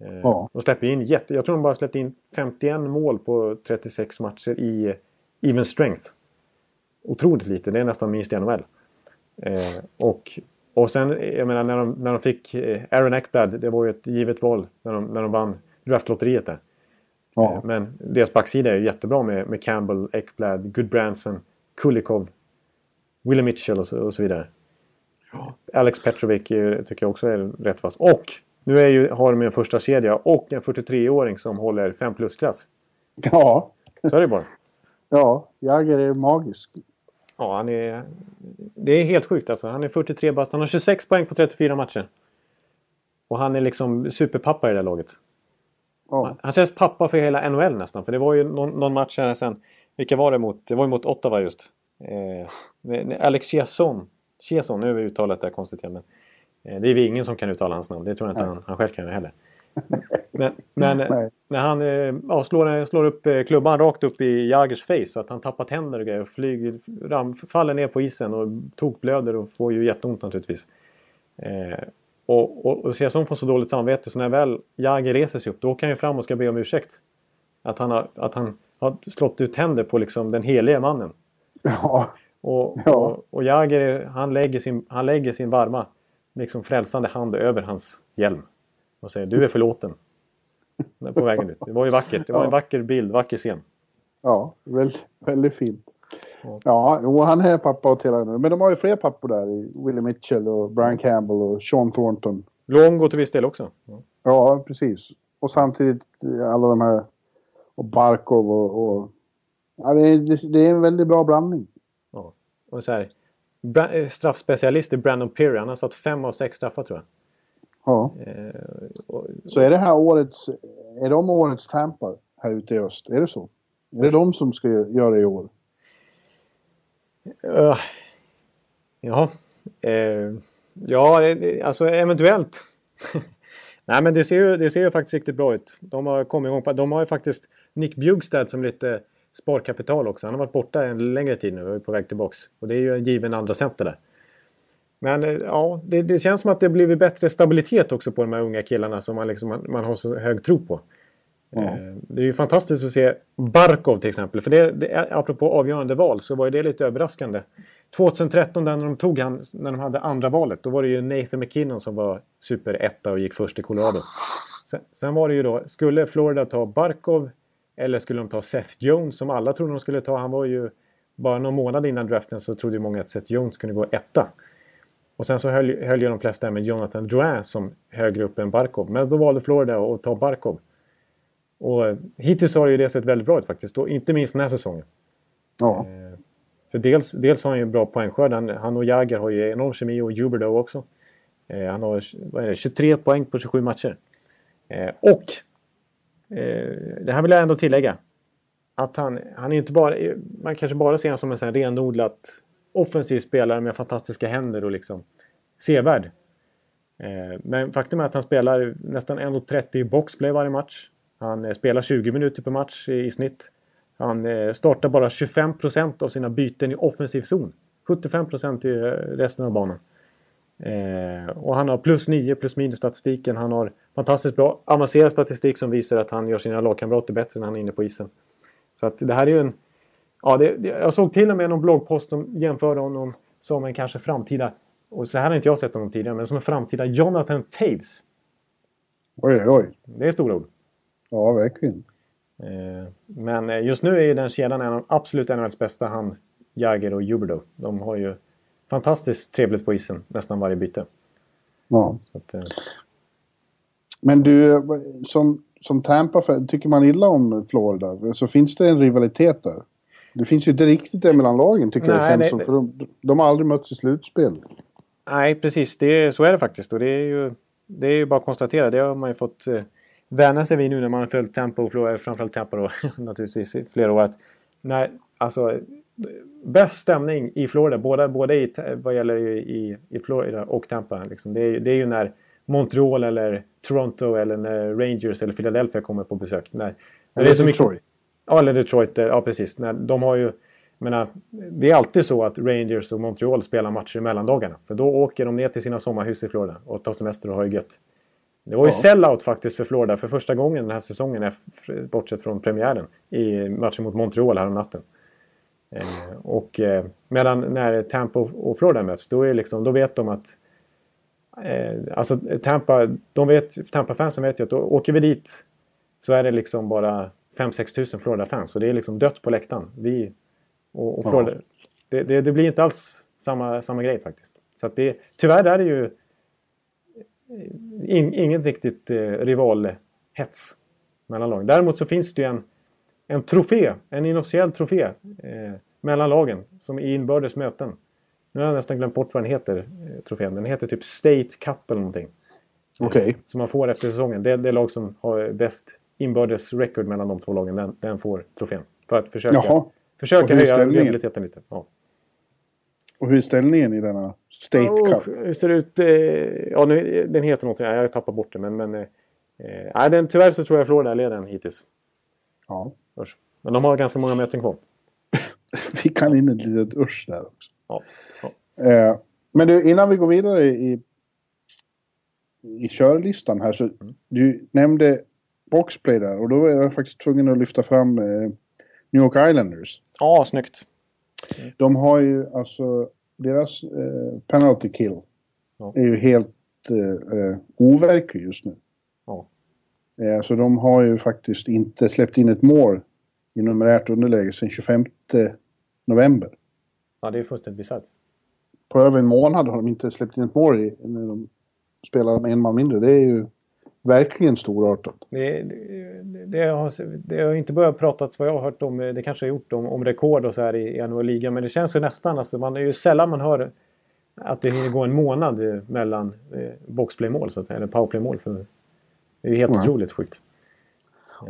Eh, ja. De släpper in jätte, jag tror de bara släppte in femtioett mål på trettiosex matcher i even strength. Otroligt lite, det är nästan minst i N H L. Eh, och, och sen jag menar, när, de, när de fick eh, Aaron Ekblad, det var ju ett givet val när de, när de vann draftlotteriet där. Ja. Eh, men deras backsida är ju jättebra med, med Campbell, Ekblad, Goodbranson, Kulikov, Willie Mitchell och så, och så vidare. Ja. Alex Petrovic tycker jag också är rätt fast. Och nu är ju, har de en första kedja och en fyrtiotreåring som håller fem plus-klass. Ja. Så är det bara. Ja, Jágr är magisk. Ja, han är, det är helt sjukt alltså. Han är fyrtiotre bast, han har tjugosex poäng på trettiofyra matcher. Och han är liksom superpappa i det laget. Oh. Han, han känns pappa för hela N H L nästan. För det var ju någon, någon match här sen. Vilka var det mot? Det var ju mot Ottawa just. Eh, Aleksander Barkov, nu är uttalet där konstigt igen. Men, eh, det är ju ingen som kan uttala hans namn. Det tror jag inte han, han själv kan göra heller. Men, men när han ja, slår, slår upp klubban rakt upp i Jágrs face så att han tappar tänder och grejer och flyger, ram, faller ner på isen och tokblöder och får ju jätteont naturligtvis. Eh, och, och, och Chiasson får så dåligt samvete så när väl Jágr reser sig upp då åker han ju fram och ska be om ursäkt. Att han har, att han har slått ut händer på liksom den heliga mannen. Ja. Och, ja. och, och Jágr han lägger sin, han lägger sin varma liksom frälsande hand över hans hjälm. Och säger, du är förlåten. På vägen ut. Det var ju vackert. Det var en vacker bild, vacker scen. Ja, väldigt, väldigt fint. Ja, och han är pappa åt hela nu. Men de har ju fler pappor där. Willie Mitchell och Brian Campbell och Sean Thornton. Longo till viss del också. Ja, precis. Och samtidigt alla de här och Barkov och... och ja, det, är, det är en väldigt bra blandning. Ja, och så här straffspecialist är Brandon Perry. Han har satt fem av sex straffar tror jag. Ja. Så är det här årets, är de årets Tampa här ute i öst? Är det så? Är det de som ska göra det i år? Uh, ja. Uh, ja, alltså eventuellt. Nej, men det ser ju, det ser ju faktiskt riktigt bra ut. De har kommit igång på, de har ju faktiskt Nick Bjugstad som lite sparkapital också. Han har varit borta en längre tid nu och är på väg tillbaks. Och det är ju en given andra center där. Men ja, det, det känns som att det blir bättre stabilitet också på de här unga killarna som man, liksom, man, man har så hög tro på. Ja. Det är ju fantastiskt att se Barkov till exempel, för det, det, apropå avgörande val så var ju det lite överraskande. tjugohundratretton när de tog han, när de hade andra valet, då var det ju Nathan McKinnon som var superetta och gick först i Colorado. Sen, sen var det ju då, skulle Florida ta Barkov eller skulle de ta Seth Jones som alla trodde de skulle ta? Han var ju bara någon månad innan draften så trodde ju många att Seth Jones kunde gå etta. Och sen så höll, höll ju de flesta med Jonathan Drouin som högre upp än Barkov. Men då valde Florida att ta Barkov. Och hittills har ju det sett väldigt bra ut faktiskt. Och inte minst den här säsongen. Ja. Eh, för dels, dels har han ju bra poängskörd. Han, han och Jágr har ju enorm kemi och Huberdeau också. Eh, han har vad är det, tjugotre poäng på tjugosju matcher. Eh, och eh, det här vill jag ändå tillägga. Att han, han är inte bara... Man kanske bara ser honom som en sån här renodlat offensiv spelare med fantastiska händer och liksom sevärd. Eh, men faktum är att han spelar nästan en trettio i boxplay varje match. Han spelar tjugo minuter per match i snitt. Han startar bara tjugofem procent av sina byten i offensiv zon. sjuttiofem procent i resten av banan. Och han har plus nio, plus minus statistiken. Han har fantastiskt bra avancerad statistik som visar att han gör sina lagkamrater bättre när han är inne på isen. Så att det här är ju en... Ja, det, jag såg till och med någon bloggpost som jämförde honom som en kanske framtida... Och så här har inte jag sett honom tidigare, men som en framtida Jonathan Taves. Oj, oj. Det är stora ord. Ja, verkligen. Men just nu är ju den kedjan en av absolut N H L:s bästa, han, Jágr och Huberdeau. De har ju fantastiskt trevligt på isen, nästan varje byte. Ja. Så att, eh. Men du, som, som Tampa, tycker man illa om Florida så finns det en rivalitet där. Det finns ju inte riktigt det mellan lagen, tycker Nej, jag. Känns det, som, för de, de har aldrig mötts i slutspel. Nej, precis. Det, så är det faktiskt. Och det är ju, det är ju bara att konstatera. Det har man ju fått... vänner sig vi nu när man har följt Tampa och Florida, framförallt Tampa då, naturligtvis i flera år, att när, alltså bäst stämning i Florida, både, både i, vad gäller i, i Florida och Tampa, liksom. det, är, det är ju när Montreal eller Toronto eller när Rangers eller Philadelphia kommer på besök. När, när det är så Detroit. Mycket, ja, eller Detroit, ja precis. När de har ju, menar, det är alltid så att Rangers och Montreal spelar matcher i mellandagarna, för då åker de ner till sina sommarhus i Florida och tar semester och har ju gött. Det var ju sellout faktiskt för Florida för första gången den här säsongen, bortsett från premiären, i matchen mot Montreal här om natten. Eh, och eh, medan när Tampa och Florida möts, då är liksom, då vet de att eh, alltså Tampa, de vet, Tampa-fansen vet ju att då åker vi dit så är det liksom bara fem sex tusen Florida-fans och det är liksom dött på läktaren. Vi och, och Florida. Ja. Det, det, det blir inte alls samma, samma grej faktiskt. Så att det, tyvärr är det ju In, inget riktigt eh, rivalhets mellan lagen. Däremot så finns det ju en, en trofé, en inofficiell trofé eh, mellan lagen som är inbördes möten. Nu har jag nästan glömt bort vad den heter, eh, trofén. Den heter typ State Cup eller någonting. Okay. Eh, som man får efter säsongen. Det, det lag som har bäst inbördes record mellan de två lagen, den, den får trofén. För att försöka, försöka höja rivaliteten lite. Ja. Och hur är ställningen i denna State oh, Cup? Hur ser det ut? Eh, ja, nu, den heter någonting. Jag tappar bort det. Men, men, eh, den, tyvärr så tror jag Florida leder den hittills. Ja. Usch. Men de har ganska många möten kvar. Vi kan in ett litet usch där också. Ja. Ja. Eh, men du, innan vi går vidare i, i körlistan här. Så mm. Du nämnde boxplay där. Och då var jag faktiskt tvungen att lyfta fram eh, New York Islanders. Ja, snyggt. Mm. De har ju alltså deras eh, penalty kill ja. Är ju helt eh, overklig just nu. Ja. Eh, så de har ju faktiskt inte släppt in ett mål i numerärt underläge sedan tjugofemte november. Ja, det är fullständigt bisarrt. På över en månad har de inte släppt in ett mål i, när de spelar med en man mindre. Det är ju verkligen storartat. Det, det, det, har, det har inte börjat pratats vad jag har hört om, det kanske har gjort om, om rekord och så här i N H L-ligan, men det känns ju nästan, alltså, man är ju sällan man hör att det hinner gå en månad mellan eh, boxplaymål så att, eller powerplaymål. För det är ju helt ja. Otroligt sjukt.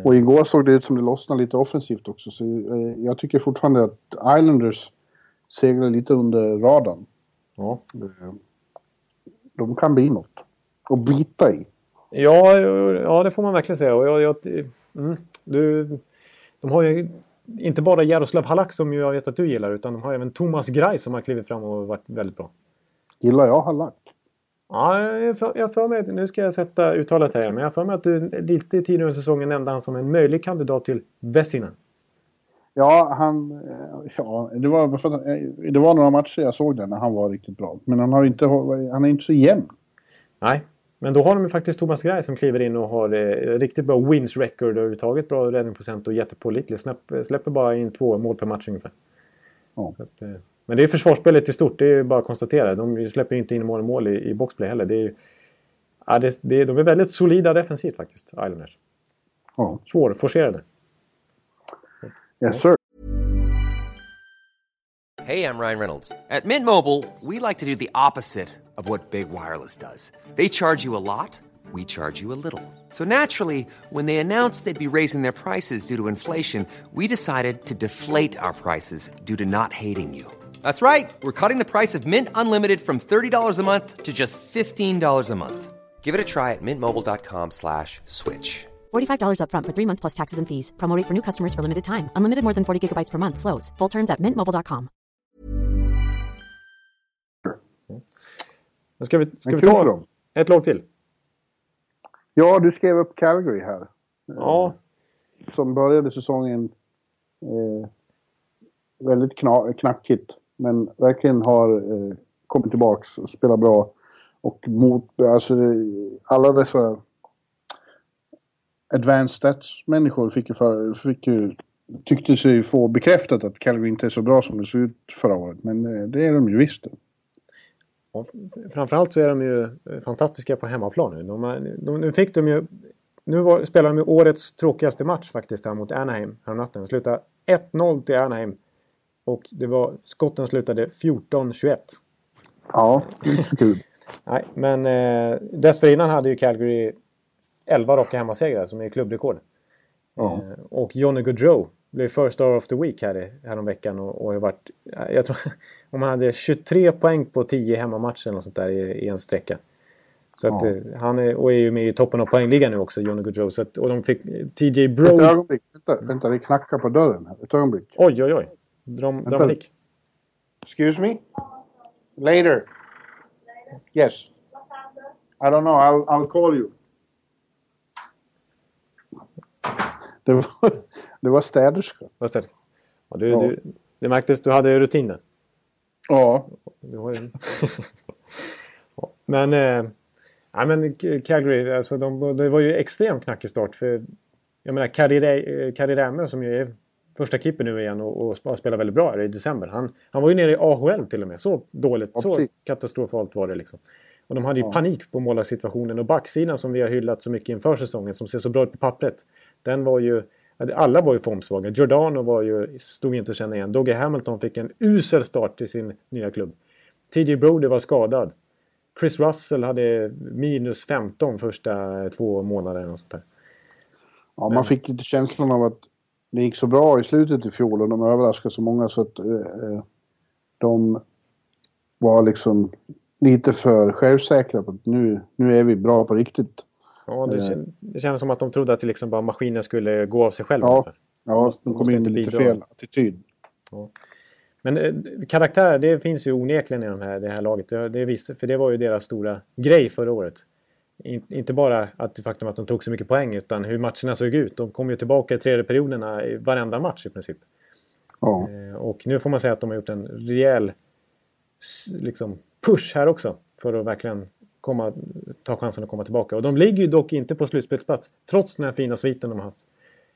Och igår såg det ut som det lossnade lite offensivt också, så eh, jag tycker fortfarande att Islanders seglar lite under radarn. Ja. De kan bli något och bita i. Ja, ja, det får man verkligen säga. Och jag, jag, mm, du, de har ju inte bara Jaroslav Halak som jag vet att du gillar, utan de har även Thomas Grej som har klivit fram och varit väldigt bra. gillar jag har lagt. Ja, jag för, jag för mig, nu ska jag sätta uttalet här, men jag för mig att du lite tidigare under säsongen nämnde han som en möjlig kandidat till Vezina. Ja, han, ja det, var, det var några matcher jag såg där när han var riktigt bra. Men han, har inte, han är inte så jämn. Nej, men då har de ju faktiskt Thomas Gray som kliver in och har eh, riktigt bra wins record överhuvudtaget. Bra räddningsprocent och jättepålitlig. Släpp, släpper bara in två mål per match ungefär. Ja. Att, eh, men det är försvarsspelet i stort, det är ju bara att konstatera. De släpper ju inte in mål och mål i, i boxplay heller. Det är ju, ja, det, det, de är väldigt solida defensivt faktiskt, Islanders. Ja. Svårforcerade. Yes, sir. Hey, I'm Ryan Reynolds. At Mint Mobile, we like to do the opposite of what Big Wireless does. They charge you a lot, we charge you a little. So naturally, when they announced they'd be raising their prices due to inflation, we decided to deflate our prices due to not hating you. That's right. We're cutting the price of Mint Unlimited from thirty dollars a month to just fifteen dollars a month. Give it a try at mintmobile.com slash switch. forty-five dollars up front for three months plus taxes and fees. Promo rate for new customers for limited time. Unlimited more than forty gigabytes per month slows. Full terms at mint mobile dot com. Nu ska vi, ska vi ta dem. Ett lag till. Ja, du skrev upp Calgary här. Ja. Som började säsongen eh, väldigt kna- knackigt. Men verkligen har eh, kommit tillbaks och spelar bra. Och mot alltså, alla dessa advanced stats-människor fick ju för, fick ju, tyckte sig få bekräftat att Calgary inte är så bra som det såg ut förra året. Men eh, det är de ju visst. Ja, framförallt så är de ju fantastiska på hemmaplan nu. De, de, nu fick de ju, nu var, spelade de ju årets tråkigaste match faktiskt här mot Anaheim här natten. Slutade ett noll till Anaheim och det var, skotten slutade fjorton tjugoett. Ja, kul. Nej, men eh, dessförinnan hade ju Calgary elva raka hemmasegrar som är klubbrekord. Ja. Eh, och Johnny Gaudreau blev first star of the week här, här om veckan och, och har varit, jag tror om han hade tjugotre poäng på tio hemmamatcher eller sånt där i, i en sträcka. Så ja. Att han är, och är ju med i toppen av poängligan nu också, Johnny Gaudreau. Så att, och de fick T J. Bro. Ett ögonblick, vänta, vänta, det knackar på dörren här. Ett ögonblick. Oj, oj, oj. Dram, dramatik. Excuse me? Later. Yes. I don't know, I'll, I'll call you. Det var, det var städerska. Det var städerska. Ja, du, ja. Du, det märktes, du hade rutinen. Ja. Du har ju... ja. Men, eh, ja, men Calgary, alltså, de, det var ju extremt knackig start. För, jag menar, Carey Rämö som ju är första keeper nu igen och, och spelar väldigt bra i december. Han, han var ju nere i A H L till och med. Så dåligt, ja, så katastrofalt var det liksom. Och de hade ju ja. panik på målarsituationen. Och backsidan som vi har hyllat så mycket inför säsongen som ser så bra ut på pappret. Den var ju, alla var ju formsvaga. Giordano var ju, stod inte att känna igen. Dougie Hamilton fick en usel start i sin nya klubb. T J. Brody var skadad. Chris Russell hade minus femton första två månaderna och sånt där. Ja, man fick lite känslan av att det gick så bra i slutet i fjol och de överraskade så många så att eh, de var liksom lite för självsäkra på att nu, nu är vi bra på riktigt. Ja, det, kän- det känns som att de trodde att liksom bara maskinen skulle gå av sig själv. Ja, ja de kom in med lite fel attityd. Ja. Men eh, karaktär, det finns ju onekligen i de här, det här laget. Det, det visste, för det var ju deras stora grej förra året. In, inte bara att det faktum att de tog så mycket poäng utan hur matcherna såg ut. De kom ju tillbaka i tredje perioderna i varenda match i princip. Ja. Eh, och nu får man säga att de har gjort en rejäl liksom, push här också för att verkligen komma, ta chansen att komma tillbaka. Och de ligger ju dock inte på slutspelsplats trots den här fina sviten de har haft.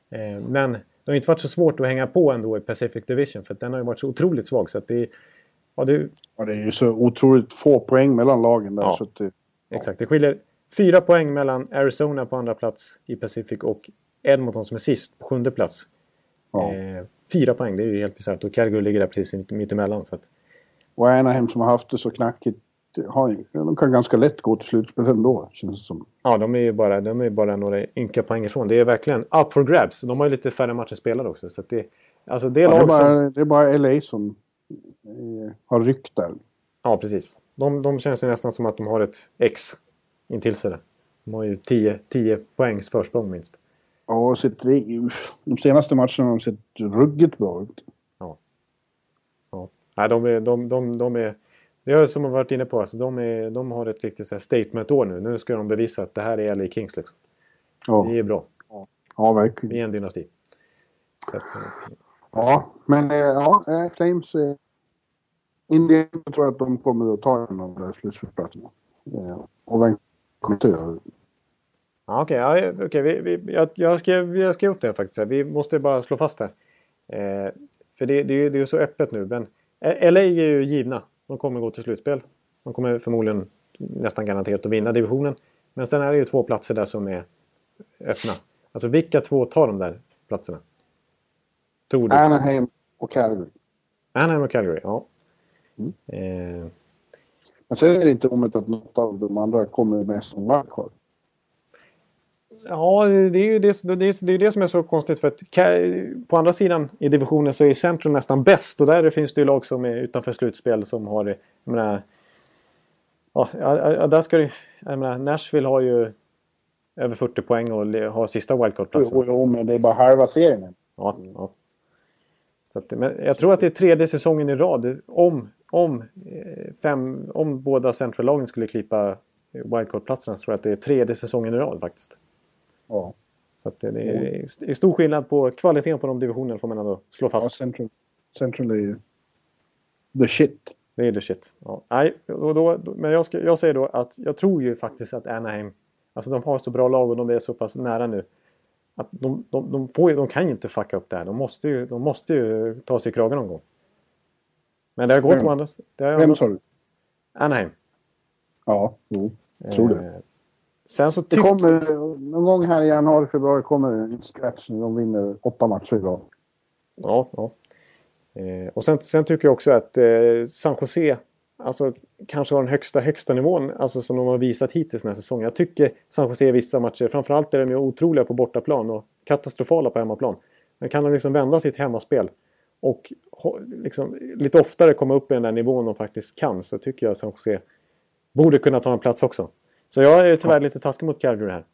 Eh, men det har inte varit så svårt att hänga på ändå i Pacific Division för att den har ju varit så otroligt svag. Så att det, ja, det, ja, det är ju så otroligt få poäng mellan lagen där. Ja, så att det, ja. Exakt, det skiljer fyra poäng mellan Arizona på andra plats i Pacific och Edmonton som är sist på sjunde plats. Ja. Eh, fyra poäng, det är ju helt bizarrt. Och Calgary ligger där precis mitt emellan. Så att, och Anaheim som har haft det så knackigt har, de kan ganska lätt gå till slutspel ändå, känns det som. Ja, de är ju bara, de är bara några ynka poäng ifrån. Det är verkligen up for grabs. De har ju lite färre matcher spelade också. Så att det, alltså det, är ja, det, är bara, som... det är bara L A som eh, har ryckt där. Ja, precis. De, de känns ju nästan som att de har ett X intill sig där. De har ju tio poängs försprång minst. Ja, och sitt, de senaste matcherna har de sett ruggigt bra ut. Ja. Ja. Nej, de är... De, de, de är Det är som har varit inne på, alltså, de, är, de har ett riktigt så här statement-år nu. Nu ska de bevisa att det här är L A Kings liksom. Ja. Det är bra. Ja, ja verkligen. Det är en dynasti. Så att, ja. ja, men ja, Flames Indien tror jag att de kommer att ta en av de där slutspelsplatserna. Ja. Och vem kommer att göra det? Ja, okej, okay, ja, okay. vi, vi, jag, jag, skrev, jag skrev upp det faktiskt. Vi måste bara slå fast här. Eh, för det, det, det är ju så öppet nu. Men L A är ju givna. De kommer gå till slutspel. De kommer förmodligen nästan garanterat att vinna divisionen. Men sen är det ju två platser där som är öppna. Alltså vilka två tar de där platserna? Tror du? Anaheim och Calgary. Anaheim och Calgary, ja. Mm. Eh. Men sen är det inte omöjligt att något av de andra kommer med som wildcard. Ja, det är ju det, det, är, det, är det som är så konstigt, för att på andra sidan i divisionen så är centrum nästan bäst, och där finns det ju lag som är utanför slutspel som har, jag menar, ja, där ska det, jag menar, Nashville har ju över fyrtio poäng och har sista wildcardplatsen. Jo, jo, men det är bara halva serien. Ja, ja. Så att, men jag tror att det är tredje säsongen i rad om, om, fem, om båda centrallagen skulle klippa wildcardplatserna, så tror jag att det är tredje säsongen i rad faktiskt. Ja. Så att det är stor skillnad på kvaliteten på de divisionerna, får man ändå slå fast. Ja, central, central är ju the shit. Det är the shit. Ja. Nej, då, då, men jag, ska, jag säger då att jag tror ju faktiskt att Anaheim, alltså de har så bra lag och de är så pass nära nu att de, de, de, får ju, de kan ju inte fucka upp det här. De måste ju, de måste ju ta sig i kragen någon gång. Men det har gått andra. Vem sa du? Anaheim. Ja, jo, tror du. Eh, Sen så tyck- det kommer någon gång här i januari, februari kommer en scratch när de vinner åtta matcher idag. Ja, ja. Eh, och sen, sen tycker jag också att eh, San Jose, alltså, kanske har den högsta, högsta nivån, alltså, som de har visat hittills den här säsongen. Jag tycker San Jose i vissa matcher, framförallt är de otroliga på bortaplan och katastrofala på hemmaplan. Men kan de liksom vända sitt hemmaspel och liksom, lite oftare komma upp i den där nivån de faktiskt kan, så tycker jag San Jose borde kunna ta en plats också. Så jag är tyvärr lite taskig mot Calgary här.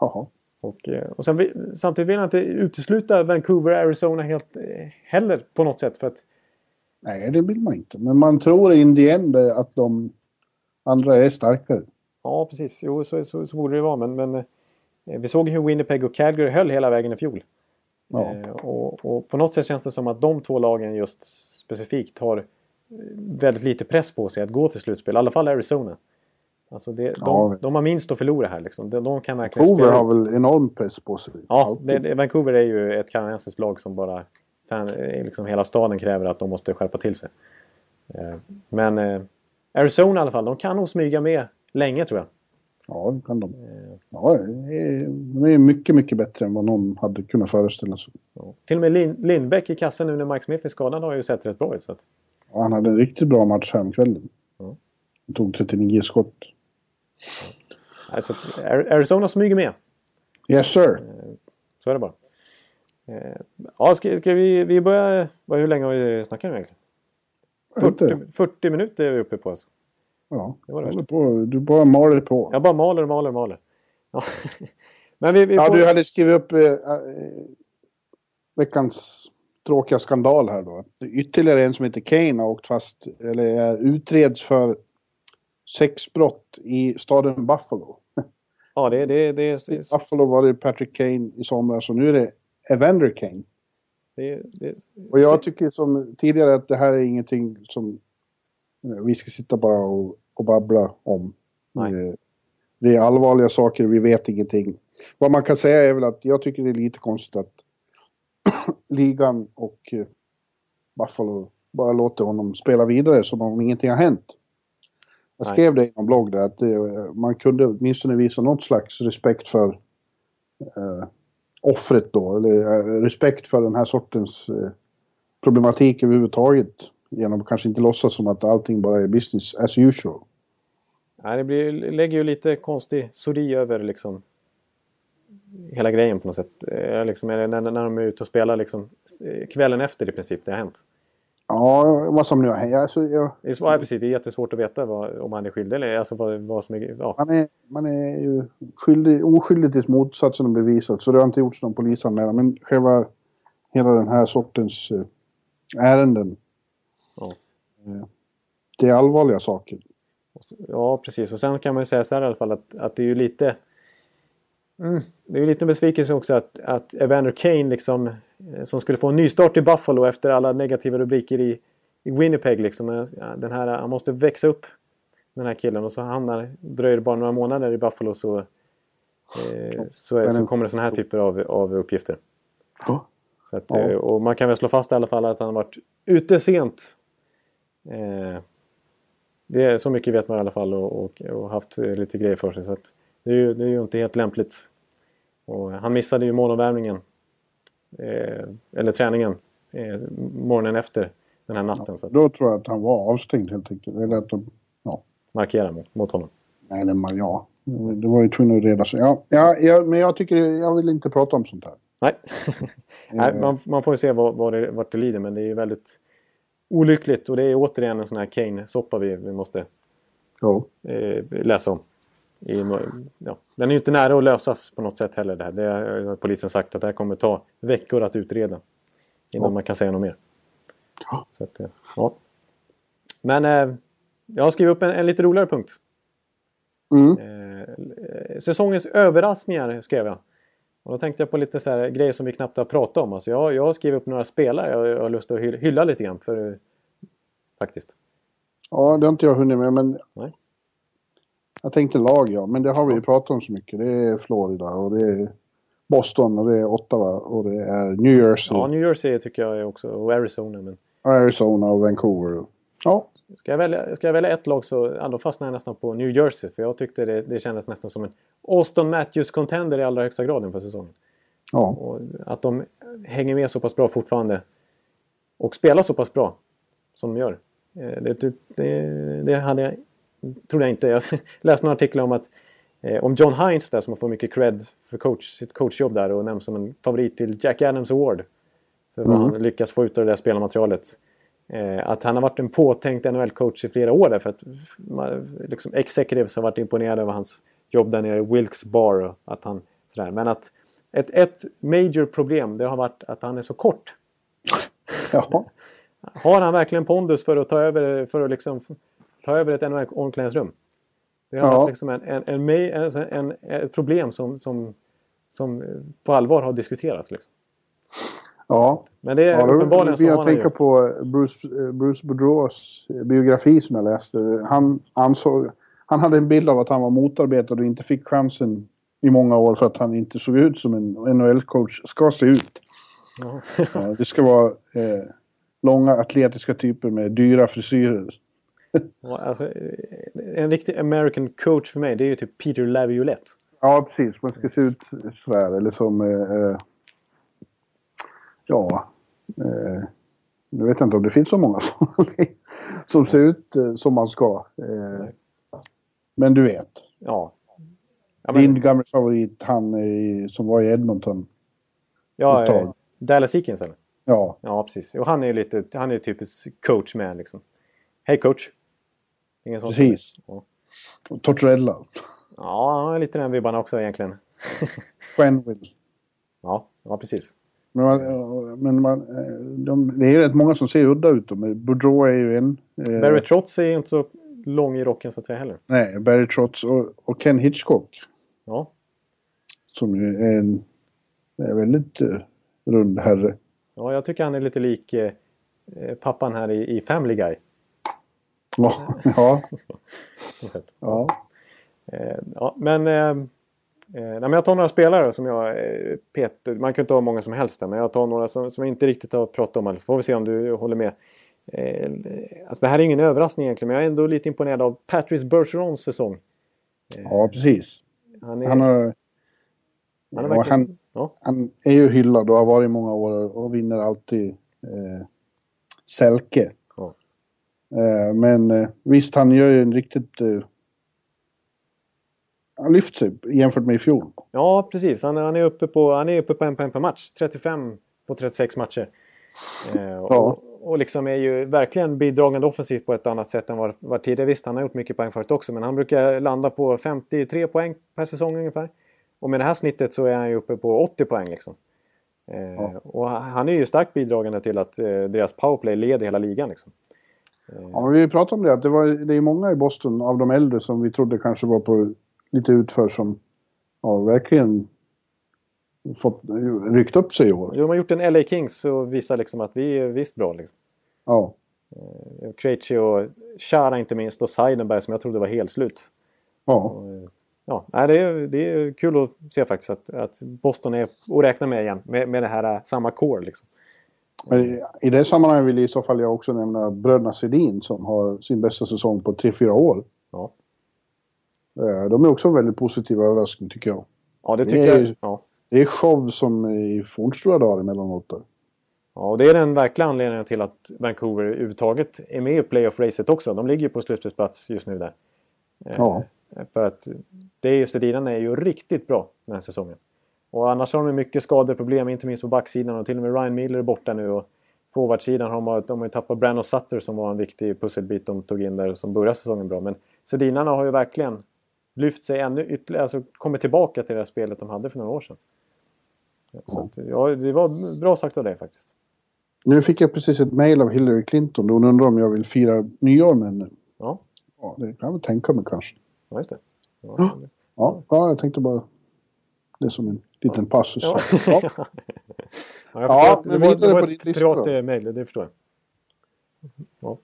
Jaha. Och, och sen, samtidigt vill jag inte utesluta Vancouver och Arizona helt heller på något sätt. För att... Nej, det vill man inte. Men man tror in the end att de andra är starkare. Ja, precis. Jo, så, så, så borde det vara. Men, men vi såg hur Winnipeg och Calgary höll hela vägen i fjol. Ja. Eh, och, och på något sätt känns det som att de två lagen just specifikt har väldigt lite press på sig att gå till slutspel. I alla fall Arizona. Alltså det, de, ja. de har minst att förlora här liksom. De, de kan Vancouver har väl enorm press på sig. Ja, det, det, Vancouver är ju ett kanadensiskt lag som bara liksom hela staden kräver att de måste skärpa till sig. Men eh, Arizona i alla fall, de kan nog smyga med länge, tror jag. Ja, det kan de. Ja, de är mycket, mycket bättre än vad någon hade kunnat föreställa sig. Ja. Till och med Lind- Lindbäck i kassan nu när Mike Smith är skadad har ju sett rätt bra ut. Så att... ja, han hade en riktigt bra match häromkvällen. Ja. Han tog trettionio skott. Alltså, Arizona smyger med. Yes sir. Så är det bara. Ja, ska, ska vi, vi börja... Hur länge har vi snackat egentligen? fyrtio, fyrtio minuter är vi uppe på oss. Ja, det var det på, du bara maler på. Jag bara maler, maler, maler. Ja, men vi, vi får... ja du hade skrivit upp eh, veckans tråkiga skandal här då. Ytterligare en som heter Kane har åkt fast, eller utreds för sexbrott i staden Buffalo. Ja, det är... Det, det, I Buffalo var det Patrick Kane i somras och nu är det Evander Kane. Det, det, och jag tycker som tidigare att det här är ingenting som vi ska sitta bara och, och babbla om. Det, det är allvarliga saker, vi vet ingenting. Vad man kan säga är väl att jag tycker det är lite konstigt att ligan och Buffalo bara låter honom spela vidare som om ingenting har hänt. Jag skrev det i en blogg där att det, man kunde åtminstone visa något slags respekt för eh, offret då, eller eh, respekt för den här sortens eh, problematik överhuvudtaget, genom att kanske inte låtsas som att allting bara är business as usual. Nej, det blir, lägger ju lite konstig suri över liksom hela grejen på något sätt. Eh, liksom, när, när de är ute och spelar liksom, kvällen efter i princip det har hänt. Ja, vad som nu har alltså, jag... hänt. Ja, precis. Det är jättesvårt att veta vad, om han är skyldig eller alltså, vad, vad som är... Ja. Man, är, man är ju skyldig, oskyldig tills motsatsen har bevisat. Så det har inte gjorts någon polisanmälan. Men själva hela den här sortens eh, ärenden. Ja. Eh, det är allvarliga saker. Ja, precis. Och sen kan man ju säga så här i alla fall att, att det är ju lite mm, det är ju lite besvikelse också att, att Evander Kane liksom, som skulle få en ny start i Buffalo efter alla negativa rubriker i, i Winnipeg liksom, den här, han måste växa upp den här killen, och så hamnar, dröjer bara några månader i Buffalo så, eh, så, är, så kommer det såna här typer av, av uppgifter. Så att, eh, och man kan väl slå fast i alla fall att han har varit ute sent. Eh, det är så mycket vet man i alla fall, och, och, och haft lite grejer för sig, så att det är ju, det är ju inte helt lämpligt. Och han missade ju morgonvärmningen eh, eller träningen eh, morgonen efter den här natten. Ja, så att, då tror jag att han var avstängd helt enkelt. Eller att de, ja. Markera mot, mot honom. Nej, det, man, ja. Det var ju tvungen att reda sig. Ja, ja, ja, men jag tycker jag vill inte prata om sånt här. Nej, Nej man, man får ju se vad, vad det, vart det lider, men det är ju väldigt olyckligt, och det är återigen en sån här Kane-soppa vi, vi måste oh. eh, läsa om. I, ja. Den är ju inte nära att lösas på något sätt heller. Det här. Det har polisen sagt att det här kommer ta veckor att utreda innan oh. man kan säga något mer. Oh. Så att, ja. Men eh, jag har skrivit upp en, en lite roligare punkt. Mm. Eh, säsongens överraskningar skrev jag. Och då tänkte jag på lite så här grejer som vi knappt har pratat om. Alltså jag, jag har skrivit upp några spelare jag, jag har lust att hylla lite grann för, faktiskt. Ja, det har inte jag hunnit med, men nej. Jag tänkte lag, ja. Men det har vi ju pratat om så mycket. Det är Florida, och det är Boston, och det är Ottawa, och det är New Jersey. Ja, New Jersey tycker jag är också, och Arizona. Men... Arizona och Vancouver. Ja. Ska jag välja, ska jag välja ett lag så ändå fastnar jag nästan på New Jersey. För jag tyckte det, det kändes nästan som en Austin Matthews-contender i allra högsta graden för säsongen. Ja. Och att de hänger med så pass bra fortfarande och spelar så pass bra som de gör. Det, det, det, det hade jag, trodde jag inte. Jag läste några artiklar om att om John Hines där, som får mycket cred för coach, sitt coachjobb där, och nämns som en favorit till Jack Adams Award. För vad mm. han lyckas få ut av det där spelarmaterialet. Att han har varit en påtänkt N H L-coach i flera år, därför att liksom, executives har varit imponerade över hans jobb där nere i Wilkes-Barre, att han sådär. Men att ett, ett major problem, det har varit att han är så kort. Ja. Har han verkligen pondus för att ta över, för att liksom, ta över ett N H L-omklädningsrum? Det har ja. varit liksom en, en, en, en, en, ett problem som, som, som på allvar har diskuterats liksom. Ja, men det är ja, uppenbarligen så. Jag tänker på Bruce, Bruce Boudreaus biografi som jag läste. Han, ansåg, han hade en bild av att han var motarbetad och inte fick chansen i många år för att han inte såg ut som en N H L-coach ska se ut. Ja. Ja, det ska vara eh, långa atletiska typer med dyra frisyrer. Ja, alltså, en riktig American coach för mig, det är ju typ Peter Laviolette. Ja, precis. Man ska se ut sådär, eller som... Eh, Ja, eh, nu vet jag inte om det finns så många som, som ser ut eh, som man ska. Eh, men du vet. Ja. Ja, men... Din gamla favorit, han eh, som var i Edmonton. Ja, eh, Dallas Eakins eller? Ja. Ja, precis. Och han är ju lite, han är ju typiskt coach med liksom. Hej coach. Ingen sån. Precis. Ja. Och Tortorella. Ja, han är lite den vibbarna också egentligen. Quenville. Ja, ja precis. Men, man, men man, de, det är ju rätt många som ser udda ut. Boudreau är ju en... Eh, Barry Trotz är ju inte så lång i rocken så att säga heller. Nej, Barry Trotz och, och Ken Hitchcock. Ja. Som ju är en, är väldigt eh, rund herre. Ja, jag tycker han är lite lik eh, pappan här i, i Family Guy. Ja. Ja. Ja. Eh, ja, men... Eh, Eh, nej, men jag tar några spelare som jag eh, Peter, man kan inte ha många som helst där, men jag tar några som, som jag inte riktigt har pratat om. Får vi se om du håller med. eh, alltså, det här är ingen överraskning egentligen, men jag är ändå lite imponerad av Patrice Bergerons säsong. eh, Ja, precis. Han är, han är, han är, verkligen, han, ja. han är ju hyllad och har varit i många år och vinner alltid eh, Selke. ja. eh, Men eh, visst, han gör ju en riktigt eh, han lyft sig jämfört med i fjol. Ja, precis. Han, han är uppe på, han är uppe på en poäng per match. trettiofem på trettiosex matcher. Eh, och, ja. och liksom är ju verkligen bidragande offensivt på ett annat sätt än var, var tidigare. Visst, han har gjort mycket poäng förut också. Men han brukar landa på femtiotre poäng per säsong ungefär. Och med det här snittet så är han ju uppe på åttio poäng liksom. Eh, ja. Och han är ju starkt bidragande till att eh, deras powerplay leder hela ligan liksom. Ja, men vi pratade om det, att det, var, det är många i Boston av de äldre som vi trodde kanske var på lite utför som ja, verkligen fått, ryckt upp sig i år. Jo, man har gjort en L A Kings och visar liksom att vi är visst bra. Liksom. Ja. Krejci och Chara inte minst och Seidenberg som jag trodde var helt slut. Ja. Och, ja, det är, det är kul att se faktiskt att, att Boston är att räkna med igen med, med det här samma core liksom. I det sammanhanget vill i så fall jag också nämna bröderna Sedin som har sin bästa säsong på tre fyra år. Ja. De är också väldigt positiva överraskning tycker jag. Ja, det tycker det är, jag. Ja. Det är show som i fornstora dagar emellanåt. Ja, och det är den verkliga anledningen till att Vancouver överhuvudtaget är med i playoff-racet också. De ligger ju på slutspelsplats just nu där. Ja. För att det är ju, Sedinarna är ju riktigt bra den här säsongen. Och annars har de mycket skadeproblem, inte minst på backsidan. Och till och med Ryan Miller är borta nu. Och på forwardsidan har de ju tappat Brandon Sutter som var en viktig pusselbit de tog in där och som började säsongen bra. Men Sedinarna har ju verkligen lyft sig ännu ytterligare, alltså kommit tillbaka till det här spelet de hade för några år sedan. Så att, ja, det var bra sagt av dig faktiskt. Nu fick jag precis ett mejl av Hillary Clinton. Hon undrar om jag vill fira nyår med henne. Ja. Ja, det kan jag tänka mig kanske. Ja, just det. Ja, ja. Ja. Ja, jag tänkte bara... Det är som en liten ja. passus. Ja, ja. ja. ja men vi hittar det på ditt list då. Det var det förstår jag. Ja.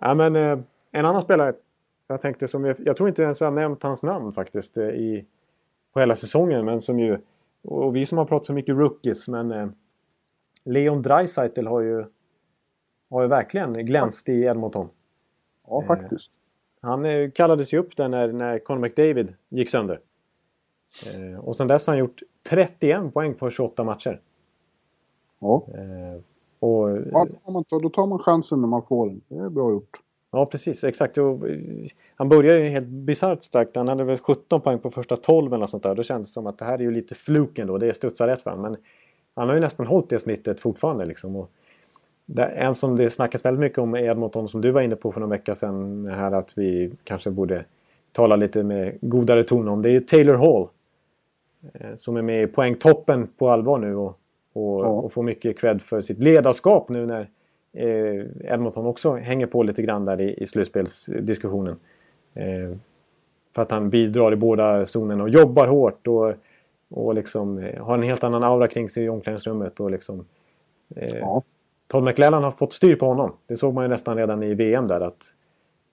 Ja, men eh, en annan spelare, jag tänkte som jag, jag tror inte ens jag nämnt hans namn faktiskt eh, i, på hela säsongen. Men som ju, och vi som har pratat så mycket rookies, men eh, Leon Draisaitl har ju, har ju verkligen glänst i Edmonton. Ja, faktiskt. Eh, han eh, kallades ju upp där när, när Conor McDavid gick sönder. Eh, och sen dess har han gjort trettioen poäng på tjugoåtta matcher. Ja. Eh, och, ja då, tar man, då tar man chansen när man får den. Det är bra gjort. Ja, precis. Exakt. Och, han började ju helt bisarrt starkt. Han hade väl sjutton poäng på första tolv eller sånt där. Då kändes det som att det här är ju lite fluken då. Det är studsar rätt för han. Men han har ju nästan hållit det snittet fortfarande. Liksom. Och där, en som det snackas väldigt mycket om är Edmonton som du var inne på för några veckor sedan. Här att vi kanske borde tala lite med godare ton om. Det är ju Taylor Hall. Som är med i poängtoppen på allvar nu och, och, ja. och får mycket cred för sitt ledarskap nu när eh, Edmonton också hänger på lite grann där i, i slutspelsdiskussionen. Eh, för att han bidrar i båda zonerna och jobbar hårt och, och liksom, eh, har en helt annan aura kring sig i omklädningsrummet. Och liksom, eh, ja. Todd McLellan har fått styr på honom. Det såg man ju nästan redan i V M där att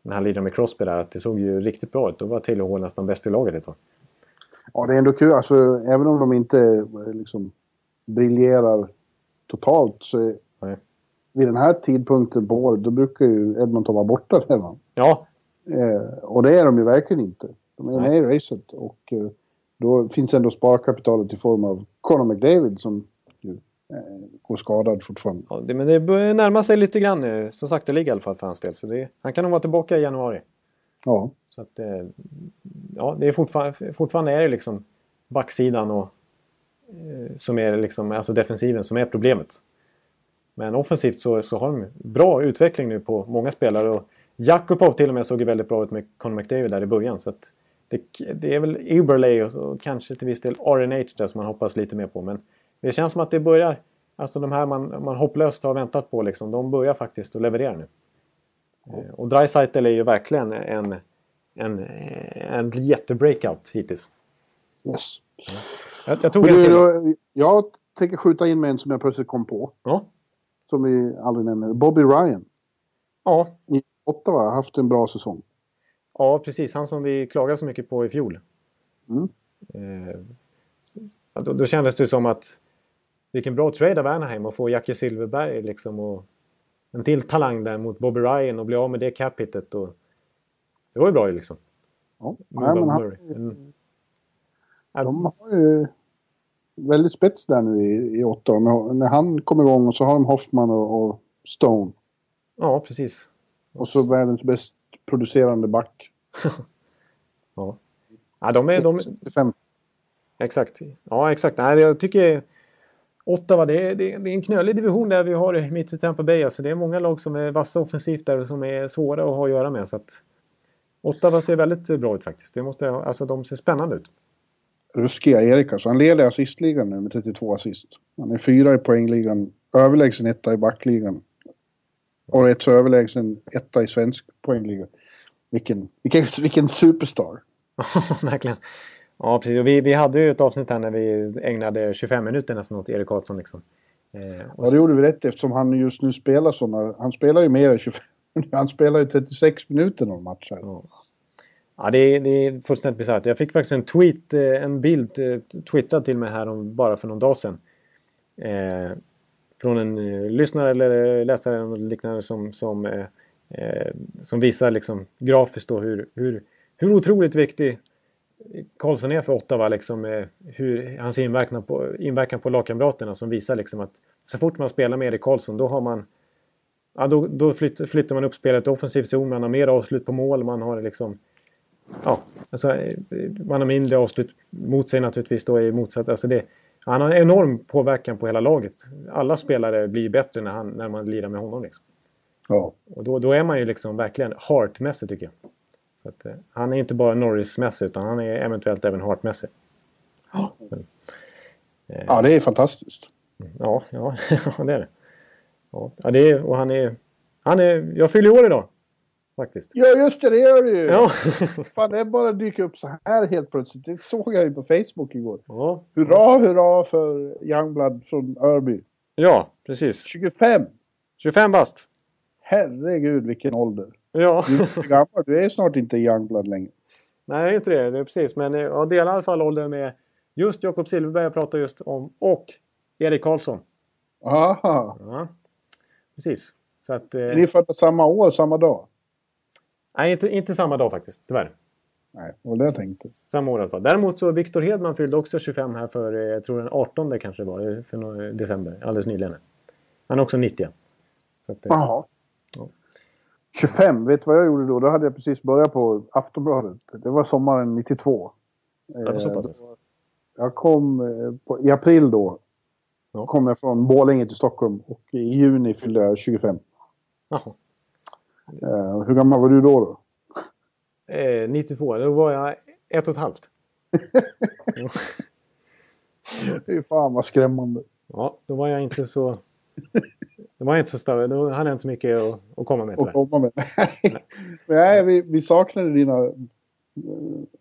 när han lider med Crosby där att det såg ju riktigt bra ut. Då var Taylor Hall nästan bäst i laget ett tag. Ja, det är ändå kul. Alltså, även om de inte liksom, briljerar totalt så nej. Vid den här tidpunkten på året, då brukar ju Edmonton vara borta redan. Ja. Eh, och det är de ju verkligen inte. De är med i racet. Och eh, då finns ändå sparkapitalet i form av Conor McDavid som ju, eh, går skadad fortfarande. Ja, det, men det börjar närma sig lite grann nu. Som sagt, det ligger i alla fall för hans del. Så det, han kan nog vara tillbaka i januari. Ja. Så att, ja, det är fortfarande, fortfarande är det liksom backsidan och som är liksom, alltså defensiven som är problemet. Men offensivt så, så har de bra utveckling nu på många spelare och Jakubov till och med såg väldigt bra ut med Conor McDavid där i början så att det, det är väl Eberle och, och kanske till viss del R N H där som man hoppas lite mer på, men det känns som att det börjar, alltså de här man, man hopplöst har väntat på liksom, de börjar faktiskt att leverera nu. Och Draisaitl är ju verkligen en, en, en jättebreakout hittills. Yes. Jag, jag tog en till. Då, jag tänker skjuta in med en som jag plötsligt kom på. Ja. Som vi aldrig nämner. Bobby Ryan. Ja. I Ottawa har haft en bra säsong. Ja, precis. Han som vi klagade så mycket på i fjol. Mm. Eh, då, då kändes det som att vilken bra trade av Anaheim att få Jackie Silverberg liksom och en till talang där mot Bobby Ryan och bli av med det cap-hittet och det var ju bra ju liksom. Ja, nej, men han, en... de har ju väldigt spets där nu i, i åtta år. När han kommer igång och så har de Hoffman och, och Stone. Ja, precis. Och så världens bäst producerande back. ja. ja, de är... De... sextiofem Exakt. Ja, exakt. Nej, jag tycker... Ottawa, det är, det är en knölig division där vi har mitt i Tampa Bay. Alltså det är många lag som är vassa offensivt där och som är svåra att ha att göra med. Så att Ottawa ser väldigt bra ut faktiskt. Det måste, alltså de ser spännande ut. Ruskiga Erik, alltså han leder assistligan nu med trettiotvå assist. Han är fyra i poängligan, överlägsen etta i backligan. och ett så överlägsen etta i svensk poängliga. Vilken, vilken, vilken superstar. Verkligen. Ja, precis. Och vi, vi hade ju ett avsnitt här när vi ägnade tjugofem minuter nästan åt Erik Karlsson. Liksom. Eh, och ja, det gjorde vi rätt eftersom han just nu spelar sådana... Han spelar ju mer än tjugofem. Han spelar ju trettiosex minuter någon match här. Ja, ja det, är, det är fullständigt bisarrt. Jag fick faktiskt en tweet, en bild twittrad till mig här om, bara för någon dag sedan. Eh, från en lyssnare eller läsare eller något liknande som... som eh, Eh, som visar liksom grafiskt då hur, hur, hur otroligt viktig Karlsson är för Ottawa liksom, eh, hur hans inverkan på, inverkan på lagkamraterna som visar liksom att så fort man spelar med Erik Karlsson då har man ja, då, då flytt, flyttar man upp spelet offensivt zon, man har mer avslut på mål, man har liksom ja, alltså, man har mindre avslut mot sig naturligtvis då är motsatt, alltså det, han har en enorm påverkan på hela laget, alla spelare blir bättre när, han, när man lirar med honom liksom. Ja. Och då, då är man ju liksom verkligen heartmässig tycker jag. Så att, eh, han är inte bara Norris-mässig utan han är eventuellt även heartmässig. Ja. Eh, ja, det är fantastiskt. Ja, ja, det är det. Ja, det är, och han är, han är... Jag fyller år idag, faktiskt. Ja, just det, det gör du ju. Ja. Fan, det bara dyker upp så här helt plötsligt. Det såg jag ju på Facebook igår. Ja. Hurra, hurra för Youngblood från Örby. Ja, precis. tjugofem. tjugofem bast. Herregud, vilken ålder. Ja. Du är gammal, du är snart inte Youngblood längre. Nej, inte det. Det är precis. Men jag delar i alla fall åldern med just Jakob Silverberg jag pratar just om och Erik Karlsson. Aha. Ja, precis. Så att, eh... är ni födda samma år, samma dag? Nej, inte, inte samma dag faktiskt, tyvärr. Nej, och det jag tänkte. Samma år i alla fall. Däremot så Viktor Hedman fyllde också tjugofem här för, jag tror den artonde kanske det var, för december, alldeles nyligen. Han är också nittio. Så att, eh... Jaha. tjugofem, vet du vad jag gjorde då? Då hade jag precis börjat på Aftonbladet. Det var sommaren nittiotvå. Det var så pass. Jag kom på, i april då. Ja. Kom jag från Borlänge till Stockholm och i juni fyllde jag tjugofem. Jaha. Uh, hur gammal var du då då? Eh, nittiotvå, då var jag ett och ett halvt. Fy fan vad skrämmande. Ja, då var jag inte så... Det var inte så större, då hade jag inte så mycket att, att komma med. Att komma med. Nej. Nej, vi, vi saknade dina uh,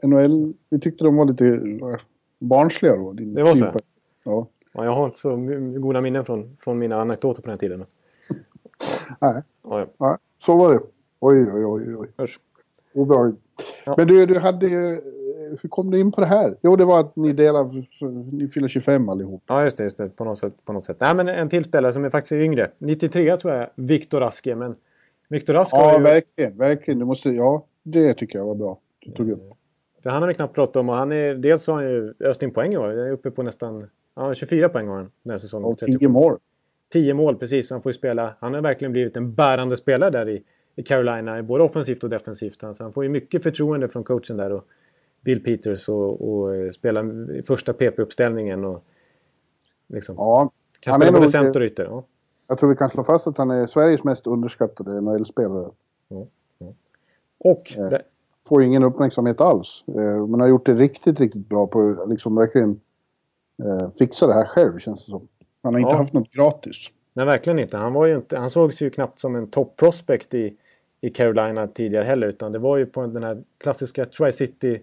N H L, vi tyckte de var lite uh, barnsliga då. Din det var typ. Så? Ja. Ja, jag har inte så goda minnen från, från mina anekdoter på den här tiden. Nej. Ja, ja. Ja, så var det. Oj, oj, oj. oj. Hörs. Obehagligt. Ja. Men du, du hade ju... Hur kom du in på det här? Jo, det var att ni delar, ni fyller tjugofem allihop. Ja, just det, just det. På något sätt, på något sätt. Nej, men en tillspelare som är faktiskt yngre. nittiotre tror jag, Viktor Raske, men Viktor Raske ja, ju... verkligen, verkligen. Du måste, ja, det tycker jag var bra. Du tog upp. För han har vi knappt pratat om och han är, dels så har han ju öst in poäng i år. Jag är uppe på nästan, ja, tjugofyra poäng har han den här säsongen. Och tio mål. tio mål, precis. Han får ju spela, han har verkligen blivit en bärande spelare där i, i Carolina, både offensivt och defensivt. Så han får ju mycket förtroende från coachen där och Bill Peters och, och spela första P P-uppställningen och liksom ja, kan han spela både center och ytter. Ja. Jag tror vi kan slå fast att han är Sveriges mest underskattade N H L-spelare. Ja, ja. Och eh, det... får ingen uppmärksamhet alls. Eh, men har gjort det riktigt, riktigt bra på att liksom verkligen eh, fixa det här själv känns det som. Han har ja. inte haft något gratis. Nej, verkligen inte. Han, var ju inte, han sågs ju knappt som en top-prospect i, i Carolina tidigare heller utan det var ju på den här klassiska Tri-City-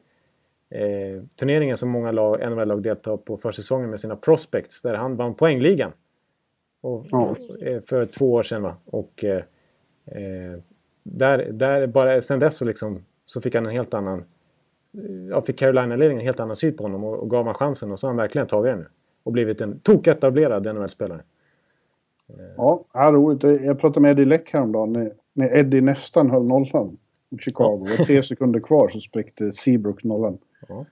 Eh, turneringen som många lag, N H L-lag deltar på försäsongen med sina prospects där han vann poängligan och, ja. eh, för två år sedan va? Och eh, eh, där, där bara sen dess så, liksom, så fick han en helt annan ja, fick Carolina-ledningen en helt annan syn på honom och, och gav han chansen och så har han verkligen tagit den och blivit en toketablerad N H L-spelare. eh. Ja, det är roligt. Jag pratade med Eddie Leck häromdagen när, när Eddie nästan höll nollan i Chicago och tre sekunder kvar så spräckte Seabrook nollan. Ja.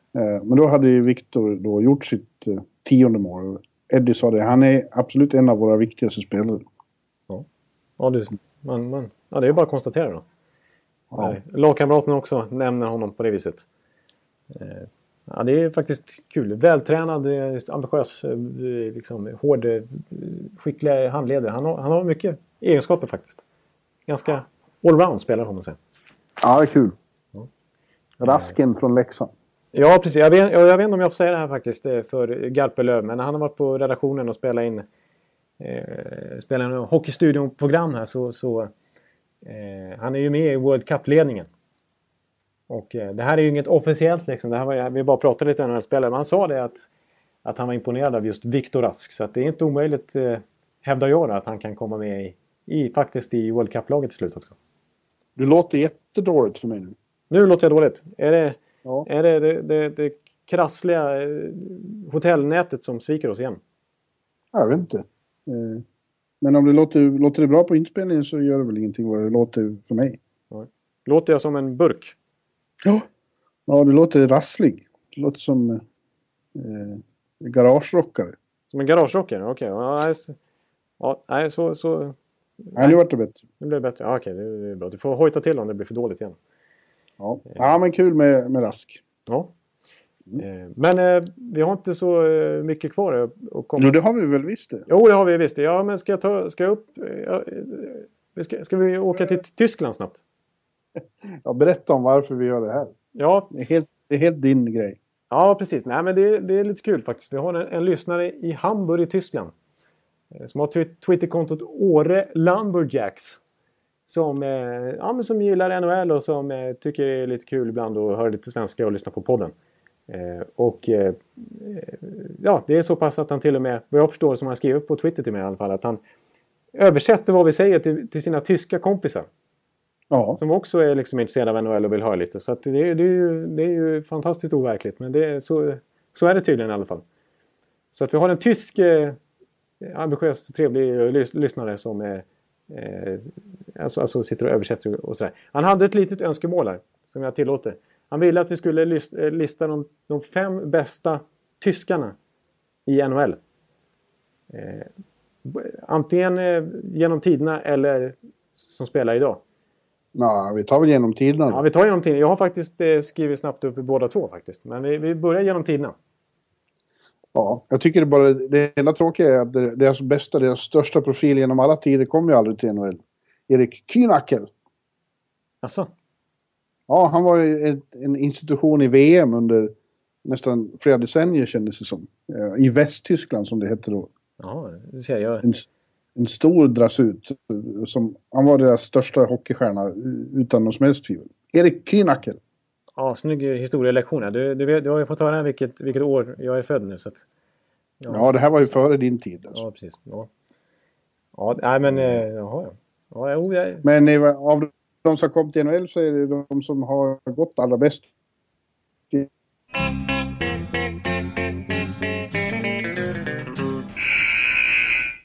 Men då hade ju Viktor då gjort sitt tionde mål. Eddie sa det, han är absolut en av våra viktigaste spelare. Ja, ja, det, man, man, ja det är ju bara att konstatera då. Ja. Lagkamraterna också nämner honom på det viset. Ja, det är faktiskt kul. Vältränad, ambitiös, liksom, hård, skicklig handledare. Han har, han har mycket egenskaper faktiskt. Ganska allround spelare får man säga. Ja, det är kul. Ja. Rasken från Leksand. Ja, precis. Jag vet, jag vet inte om jag får säga det här faktiskt för Garpelöv, men han har varit på redaktionen och spelat in eh, spelat in hockeystudion-program här så, så Eh, han är ju med i World Cup-ledningen. Och eh, det här är ju inget officiellt liksom. Det här var, vi bara pratade lite om den här spelaren. Men han sa det att, att han var imponerad av just Viktor Rask. Så att det är inte omöjligt, eh, hävdar jag då, att han kan komma med i, i, faktiskt i World Cup-laget till slut också. Du låter jättedåligt för mig nu. Nu låter jag dåligt. Är det, ja. är det, det, det, det krassliga hotellnätet som sviker oss igen? Jag vet inte. Eh. Men om det låter, låter det bra på inspelningen så gör det väl ingenting vad det låter för mig. Ja. Låter jag som en burk? Ja, ja det låter rasslig. Det låter som eh, garagerockare. Som en garagerockare? Okej. Okay. Ja, nej, så... Ja, nej, så, så... nej, det blev det bättre. Det blev bättre. Ja, okej, okay, det, det är bra. Du får hojta till om det blir för dåligt igen. Ja, ja men kul med, med Rask. Ja. Mm. Men eh, vi har inte så eh, mycket kvar att komma. Jo, det har vi väl visst det. Jo, det har vi visst det. Ja, men ska jag ta, ska jag upp... Ja, ska, ska vi åka till Tyskland snabbt? Ja, berätta om varför vi gör det här. Ja. Det är helt, det är helt din grej. Ja, precis. Nej, men det, det är lite kul faktiskt. Vi har en, en lyssnare i Hamburg i Tyskland. Som har tw- Twitterkontot Åre Lumberjacks. Som, eh, ja, men som gillar N H L och som eh, tycker det är lite kul ibland att höra lite svenska och lyssna på podden. Eh, och eh, ja, det är så pass att han till och med, vad jag förstår som han skrev upp på Twitter till mig i alla fall, att han översätter vad vi säger till, till sina tyska kompisar. Ja. Som också är liksom intresserade av N H L och vill höra lite. Så att det, det, är ju, det är ju fantastiskt overkligt, men det är, så, så är det tydligen i alla fall. Så att vi har en tysk eh, ambitiös och trevlig lys- lyssnare som eh, eh, alltså, alltså sitter och översätter och sådär. Han hade ett litet önskemål här, som jag tillåter. Han ville att vi skulle lista de, de fem bästa tyskarna i N H L. Eh, antingen eh, genom tiderna eller som spelar idag. Ja, vi tar väl genom tiderna. Ja, vi tar genom tiderna. Jag har faktiskt eh, skrivit snabbt upp i båda två faktiskt. Men vi, vi börjar genom tiderna. Ja, jag tycker det bara det enda tråkiga är att det, deras bästa, deras största profil genom alla tider kommer ju aldrig till N H L. Erik Kühnhackl. Alltså. Ja, han var ju en institution i V M under nästan flera decennier kändes det som. I Västtyskland som det hette då. Ja, det ser jag. En, en stor drasut. Som, han var deras största hockeystjärna utan någon som helst tvivel. Erik Kühnhackl. Ja, snygg historielektioner. Du, du, du har ju fått höra vilket, vilket år jag är född nu. Så att, ja. ja, det här var ju före din tid. Alltså. Ja, precis. Ja, ja nej men... Jaha, ja. Ja, jag... Men av de som kom till N H L så är det de som har gått allra bäst.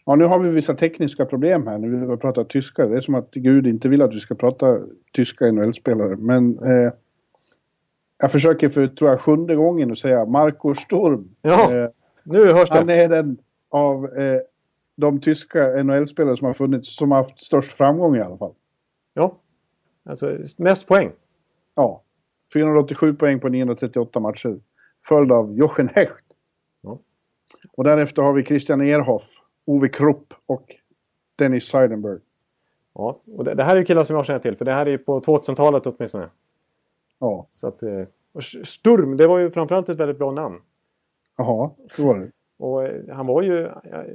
Ja, nu har vi vissa tekniska problem här när vi pratar tyska. Det är som att Gud inte vill att vi ska prata tyska N H L-spelare. Men eh, jag försöker för tror jag, sjunde gången att säga Markus Sturm. Ja, eh, nu hörs det. Han är den av eh, de tyska N H L-spelare som har funnits som har haft störst framgång i alla fall. Ja. Alltså mest poäng. Ja, fyrahundraåttiosju poäng på niohundratrettioåtta matcher. Följd av Jochen Hecht. Ja. Och därefter har vi Christian Ehrhoff, Ove Krupp och Dennis Seidenberg. Ja, och det, det här är ju killar som jag känner till. För det här är ju på tvåtusentalet åtminstone. Ja. Så att, och Sturm, det var ju framförallt ett väldigt bra namn. Jaha, det var det. Och han var ju,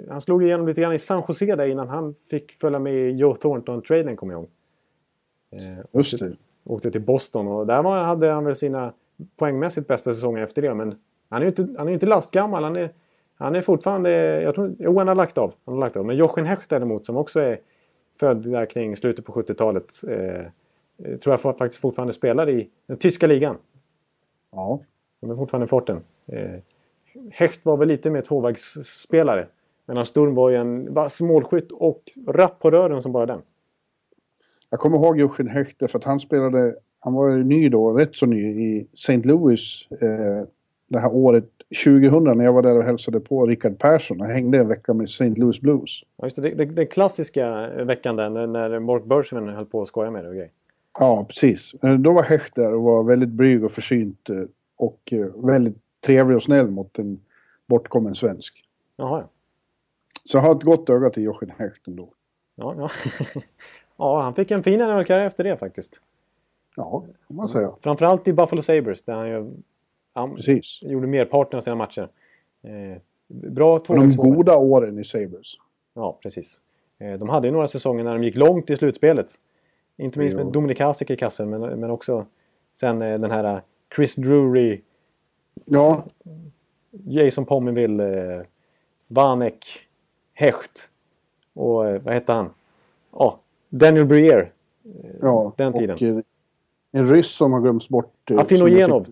han slog igenom lite grann i San Jose där innan han fick följa med i Joe Thornton-traden kommer jag ihåg. Just det. Åkte till Boston och där var, hade han väl sina poängmässigt bästa säsonger efter det. Men han är ju inte, han är inte lastgammal. Han är, han är fortfarande, jag tror, jo han har lagt av. Han har lagt av. Men Jochen Hecht däremot som också är född där kring slutet på sjuttiotalet. Eh, tror jag faktiskt fortfarande spelar i den tyska ligan. Ja. De är fortfarande i farten. Eh, Hecht var väl lite mer tvåvägsspelare. Medan Sturm var ju en vass målskytt och rapp på rören som bara den. Jag kommer ihåg Jochen Hechter för att han spelade, han var ju ny då, rätt så ny i Saint Louis eh, det här året tjugohundra när jag var där och hälsade på Rickard Persson. Han hängde en vecka med Saint Louis Blues. Ja just det, den klassiska veckan där när Mark Bergevin höll på att skoja med det och grej. Ja precis, då var Hechter och var väldigt bryg och försynt och väldigt trevlig och snäll mot en bortkommen svensk. Jaha ja. Så jag har ett gott öga till Jochen Hechter då. Ja, ja. Ja, han fick en fin N H L-karriär efter det faktiskt. Ja, kan man säga. Framförallt i Buffalo Sabres där han, ju, han gjorde merparten av sina matcher. Eh, bra de goda åren i Sabres. Ja, precis. Eh, de hade ju några säsonger när de gick långt i slutspelet. Inte minst med Dominik Hasek i kassen, men, men också sen den här Chris Drury, ja. Jason Pominville, Vanek, Hecht och vad hette han? Oh, Daniel Briere. Ja, den tiden. Och en ryss som har glömts bort. Afinogenov.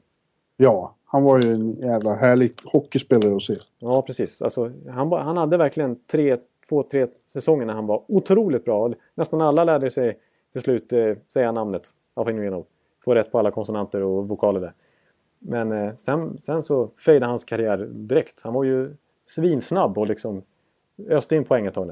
Ja, han var ju en jävla härlig hockeyspelare att se. Ja, precis. Alltså, han, han hade verkligen tre, två, tre säsonger när han var otroligt bra. Nästan alla lärde sig till slut eh, säga namnet Afinogenov. Få rätt på alla konsonanter och vokaler där. Men eh, sen, sen så fejde hans karriär direkt. Han var ju svinsnabb och liksom öste in poäng ett tag.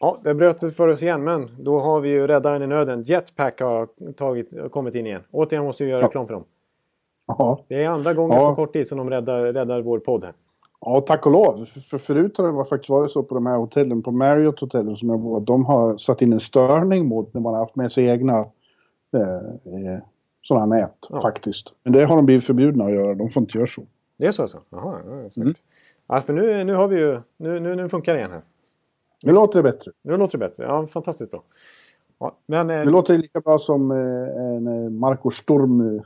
Ja, det bröt för oss igen, men då har vi ju räddaren i nöden. Jetpack har tagit, kommit in igen. Återigen måste vi göra reklam ja. för dem. Ja. Det är andra gången ja. på kort tid som de räddar, räddar vår podd här. Ja, tack och lov. För förut har det faktiskt varit så på de här hotellen, på Marriott-hotellen som jag var, de har satt in en störning mot när man har haft med sig egna eh, sådana nät ja. faktiskt. Men det har de blivit förbjudna att göra, de får inte göra så. Det är så alltså? Jaha, ja, exakt. Mm. Ja, för nu, nu har vi ju, nu, nu, nu funkar det igen här. Nu låter det bättre. Nu låter det bättre, ja, fantastiskt bra. Ja, men, eh, nu låter det lika bra som eh, en Marco Sturm eh,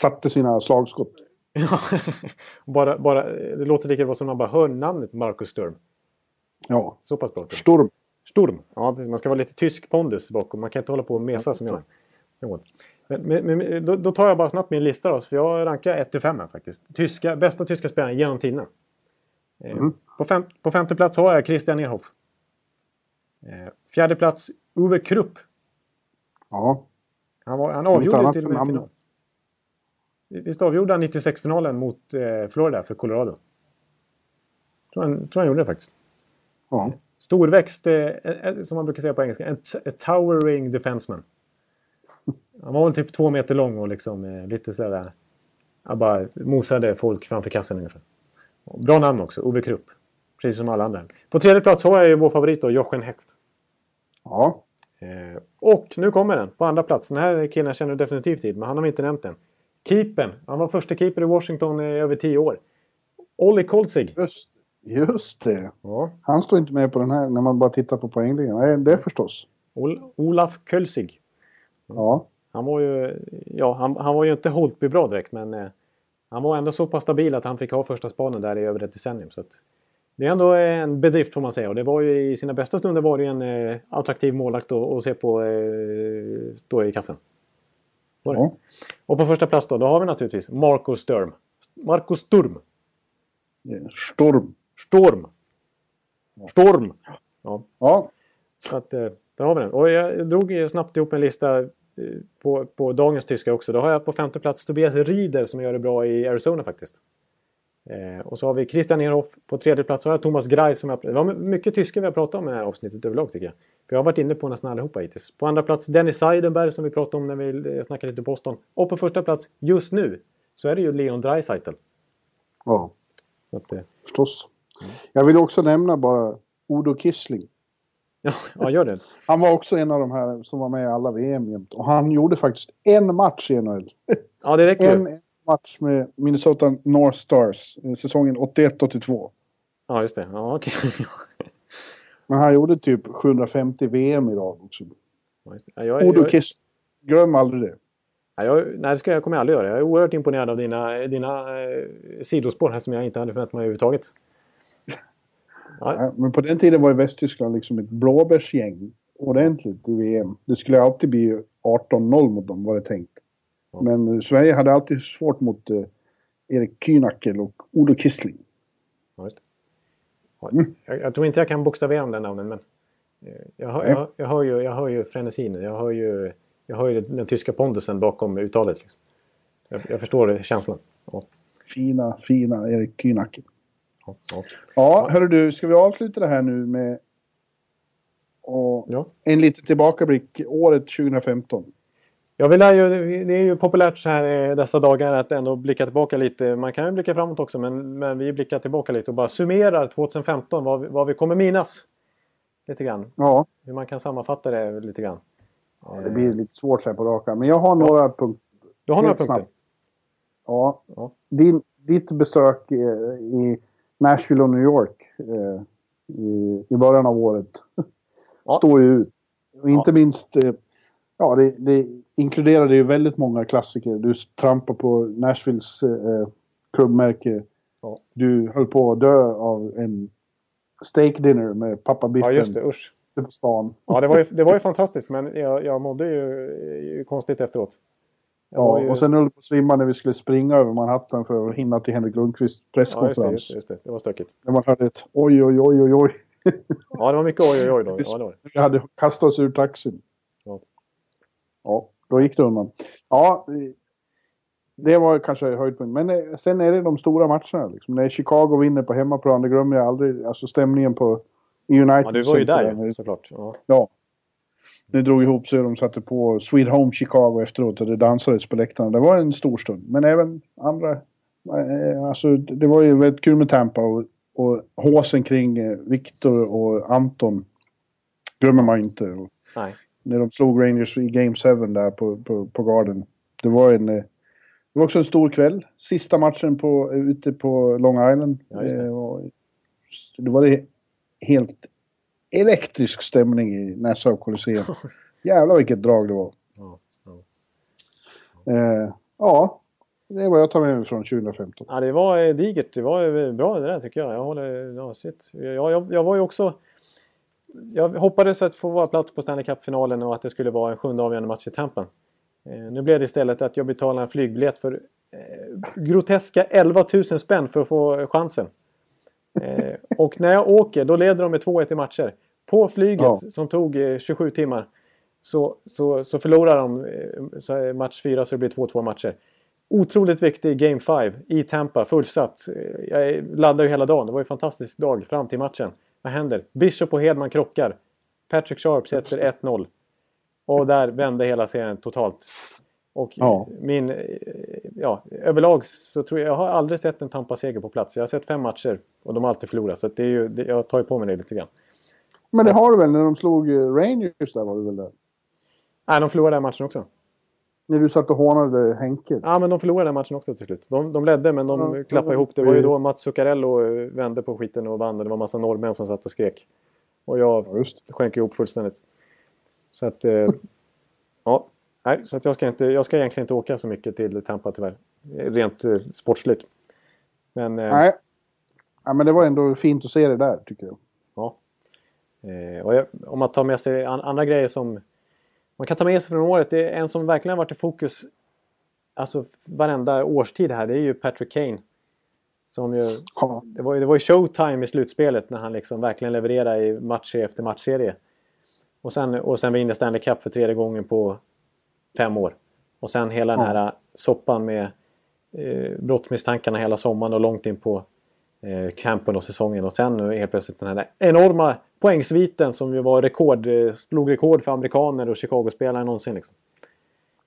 satte sina slagskott. Ja, bara, bara, det låter lika bra som man bara hör namnet Marcus Sturm. Ja, så pass bra. Sturm. Sturm, ja, man ska vara lite tysk pondus bakom. Man kan inte hålla på och mesa ja, som jag. Men, men, men då, då tar jag bara snabbt min lista då, för jag rankar ett till fem här faktiskt. Tyska, bästa tyska spelare genom tiderna. Mm. På, fem, på femte plats har jag Christian Ehrhoff. Fjärde plats Uwe Krupp. Ja. Han, var, han avgjorde till och med final. Visst avgjorde han nittiosex-finalen mot eh, Florida för Colorado. Tror han, tror han gjorde det faktiskt. Ja. Storväxt, eh, som man brukar säga på engelska, en t- a towering defenseman. Han var väl typ två meter lång och liksom eh, lite sådär, han bara mosade folk framför kassan ungefär. Bra namn också, Uwe Krupp. Precis som alla andra. På tredje plats har jag ju vår favorit då, Jochen Hecht. Ja. Eh, och nu kommer den, på andra plats. Den här killen känner definitivt till, men han har inte nämnt den. Keepern. Han var första keeper i Washington i över tio år. Olli Kolzig. Just, just det. Ja. Han står inte med på den här när man bara tittar på poängligan. Nej, det är förstås. Ol- Olaf Kölzig. Ja. Han var ju, ja, han, han var ju inte Holtby bra direkt, men eh, han var ändå så pass stabil att han fick ha första spanen där i över ett decennium. Så att, det är ändå en bedrift får man säga. Och det var ju i sina bästa stunder var det en eh, attraktiv målakt att se på eh, stå i kassen. Ja. Och på första plats då, då har vi naturligtvis Marco Sturm. Marco Sturm. Storm. Storm. Storm. Ja. Ja. Så att, där har vi den. Och jag drog snabbt ihop en lista på, på dagens tyska också. Då har jag på femte plats Tobias Rieder som gör det bra i Arizona faktiskt. Eh, och så har vi Christian Ehrhoff. På tredje plats har jag Thomas Greis. Som jag, det var mycket tyska vi har pratat om i det här avsnittet överlag tycker jag. För jag har varit inne på nästan allihopa hittills. På andra plats Dennis Seidenberg som vi pratade om när vi snackade lite Boston. Och på första plats just nu så är det ju Leon Draisaitl. Ja, så att, eh. förstås. Jag vill också nämna bara Udo Kissling. Ja, ja, gör det. Han var också en av de här som var med i alla V M jämt. Och han gjorde faktiskt en match i N H L. Ja, det räcker. En match med Minnesota North Stars säsongen åttioett åttiotvå. Ja, just det. Ja, okej. Okay. Men han gjorde typ sjuhundrafemtio V M idag också. Ja, just det. Ja, jag, Udo jag, Kiss, glöm aldrig det. Ja, jag, nej, det ska jag, kommer jag aldrig göra. Jag är oerhört imponerad av dina, dina eh, sidospår här som jag inte hade förväntat mig överhuvudtaget. Ja. Ja, men på den tiden var ju Västtyskland liksom ett blåbärsgäng ordentligt i V M. Det skulle alltid bli arton noll mot dem var det tänkt. Ja. Men Sverige hade alltid svårt mot eh, Erik Kühnhackl och Udo Kissling. Ja, just det. Mm. Jag, jag tror inte jag kan bokstavera om den namnen, men jag hör, jag, jag hör ju, jag hör ju frenesin, jag hör ju, jag hör ju den tyska pondusen bakom uttalet. Liksom. Jag, jag förstår det, känslan. Ja. Fina, fina Erik Kühnhackl. Ja, ja. ja hörru du, ska vi avsluta det här nu med och ja. en liten tillbakablick året tjugofemton? Jag vill ju, det är ju populärt så här dessa dagar att ändå blicka tillbaka lite. Man kan ju blicka framåt också, men, men vi blickar tillbaka lite och bara summerar tjugofemton, vad vi, vad vi kommer minnas lite grann. Ja. Hur man kan sammanfatta det lite grann. Ja, det blir lite svårt så här på raka, men jag har några ja. punkter. Du har några punkter? Ja. ja. Din, ditt besök i Nashville och New York eh, i, i början av året ja. står ju ut. Och inte ja. minst, eh, ja, det, det inkluderade ju väldigt många klassiker. Du trampar på Nashvilles eh, klubbmärke. Ja. Du höll på att dö av en steak dinner med pappa Biffen. Ja, just det, usch. På stan. Ja, det var ju, det var ju fantastiskt, men jag, jag mådde ju, ju konstigt efteråt. Ja, ju... och sen höll på att svimma när vi skulle springa över Manhattan för att hinna till Henrik Lundqvists presskonferens. Ja, just det, just det, det var stökigt. När man hade ett oj, oj, oj, oj, oj. Ja, det var mycket oj, oj, oj då. Ja, då. Vi hade kastat oss ur taxin. Ja. Ja, då gick det undan. Ja, det var kanske höjdpunkt. Men sen är det de stora matcherna. Liksom. När Chicago vinner på hemmaplan, det glömmer jag aldrig. Alltså stämningen på United. Ja, du var ju där, där såklart. Ja. Ja. Det drog ihop sig och de satte på Sweet Home Chicago efteråt och det dansades på läktarna. Det var en stor stund. Men även andra... Alltså, det var ju väldigt kul med Tampa och, och håsen kring Victor och Anton glömmer man inte. Och nej. När de slog Rangers i Game sju där på, på, på Garden. Det var en... Det var också en stor kväll. Sista matchen på, ute på Long Island. Ja, just det. Och det var det helt elektrisk stämning i Nassau Coliseum. Jävlar vilket drag det var. Ja, ja. Eh, ja, det var jag tar med mig från tjugo femton. Ja, det var digert. Det var bra det där tycker jag. Jag, håller, ja, shit. jag, jag, jag var ju också... Jag hoppades att få vara plats på Stanley Cup-finalen och att det skulle vara en sjunde avgörande match i Tampa. Nu blev det istället att jag betalade en flygbiljett för eh, groteska elva tusen spänn för att få chansen. Eh, och när jag åker, då leder de med två ett i matcher. På flyget, ja. som tog eh, tjugosju timmar, så, så, så förlorar de eh, så match fyra så det blir två två matcher. Otroligt viktig Game fem i Tampa, fullsatt. Jag laddade ju hela dagen, det var ju en fantastisk dag fram till matchen. Vad händer? Bishop och Hedman krockar. Patrick Sharp sätter ett noll. Och där vände hela serien totalt. Och ja. min, ja, överlag så tror jag, jag har aldrig sett en Tampa-seger på plats. Jag har sett fem matcher och de har alltid förlorat. Så det är ju, det, jag tar ju på mig det lite grann. Men det har du väl, när de slog Rangers där var du väl där? Nej, de förlorade den matchen också. När du satt och hånade Henke? Ja, men de förlorade den matchen också till slut. De, de ledde, men de ja, klappade ja. ihop. Det var ju då Mats Zuccarello vände på skiten och vann. Det var en massa norrmän som satt och skrek. Och jag ja, just. skänker ihop fullständigt. Så att, eh, ja, nej, så att jag, ska inte, jag ska egentligen inte åka så mycket till Tampa tyvärr, rent eh, sportsligt. Men, eh, nej, ja, men det var ändå fint att se det där tycker jag. Ja, eh, och jag, om man tar med sig an, andra grejer som man kan ta med sig från året. Det är en som verkligen har varit i fokus alltså varenda årstid här, det är ju Patrick Kane. Som ju, ja. det, var, det var ju showtime i slutspelet när han liksom verkligen levererade i match efter matchserie. Och sen, och sen vinner Stanley Cup för tredje gången på fem år. Och sen hela ja. den här soppan med eh, brottsmisstankarna hela sommaren och långt in på eh, campen och säsongen. Och sen nu helt plötsligt den här enorma poängsviten som ju var rekord, eh, slog rekord för amerikaner och Chicago-spelare någonsin. Liksom.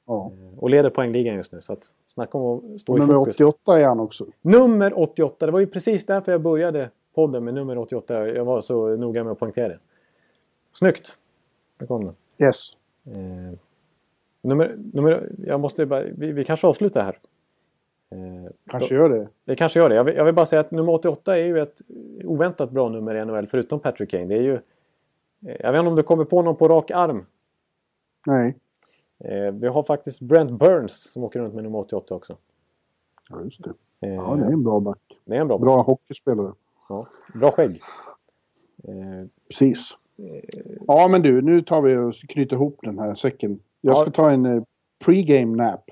Ja. Eh, och leder poängligan just nu. Så att snacka om att stå och i fokus. åttioåtta är han också. Nummer åttioåtta, det var ju precis därför jag började podden med nummer åttioåtta. Jag var så noga med att poängtera det. Snyggt. Yes. Eh, nummer, nummer, jag måste bara, vi, vi kanske avslutar här. Eh, kanske då, gör det. Vi kanske gör det. Jag vill, jag vill bara säga att nummer åttioåtta är ju ett oväntat bra nummer i N H L förutom Patrick Kane. Det är ju, eh, jag vet inte om du kommer på någon på rak arm. Nej. Eh, vi har faktiskt Brent Burns som åker runt med nummer åttioåtta också. Ja, just det. Eh, ja, det är en bra back. Det är en bra back. Bra hockeyspelare. Ja, bra skägg. Eh, Precis. Ja men du, nu tar vi och knyter ihop den här säcken. Jag ska ja. ta en eh, pregame nap.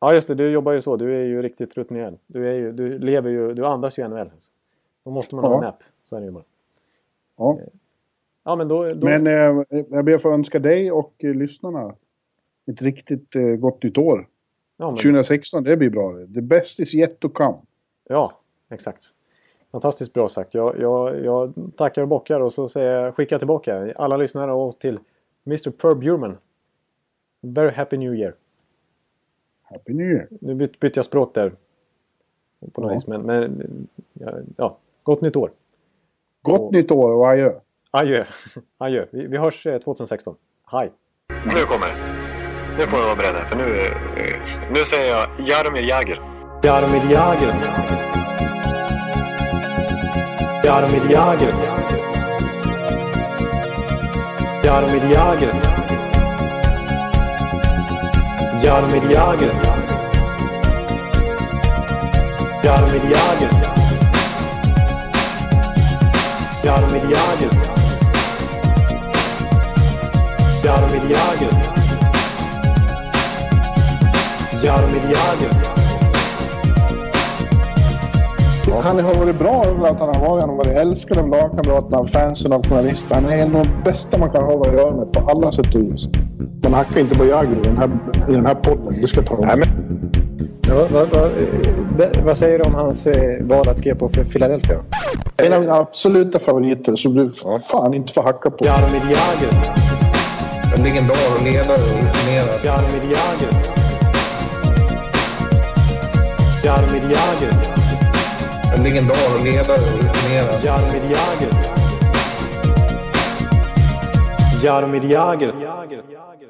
Ja just det, du jobbar ju så, du är ju riktigt rutinerad. Du är ju, du lever ju, du andas ju än väl. Då måste man ja. ha en nap, så är det ju bara. Ja. Ja men då, då... Men eh, jag ber för att önska dig och eh, lyssnarna ett riktigt eh, gott nytt år. Ja, men... tjugo sexton, det blir bra. The best is yet to come. Ja, exakt. Fantastiskt bra sagt. Jag, jag, jag tackar och bockar och så säger jag skicka tillbaka alla lyssnare och till mister Per Bjurman. Very happy new year. Happy new year. Nu byt, bytte jag språk där. På något vis, men, men ja, ja, gott nytt år. Gott och, nytt år och adjö. Adjö. Adjö. Vi, vi hörs tjugo sexton. Hej. Nu kommer det. Nu får jag vara beredda för nu, nu säger jag Jaromír Jágr. Jaromír Jágr. Jaromír Jágr. Jaromír Jágr. Jaromír Jágr. Jaromír Jágr. Jaromír Jágr. Jaromír Jágr. Jaromír Jágr. Jaromír Jágr. Han har varit bra överallt han har varit. Han har varit älskad av lagkamraterna, av fansen, av journalister. Han är en av de bästa man kan ha vad jag med på alla sätt och vis. Man hackar inte på Jágr i den här, i den här podden. Du ska ta honom. Nej, men... ja, vad, vad, vad säger du om hans eh, val att skriva på för Philadelphia? En av mina absoluta favoriter som du fan inte får hacka på. Jaromír Jágr. En legendar och ledare och rutinerad. Jaromír Jágr. Jaromír Jágr. En legendar och ledare och rutinerad. Jaromír Jágr. Jaromír Jágr.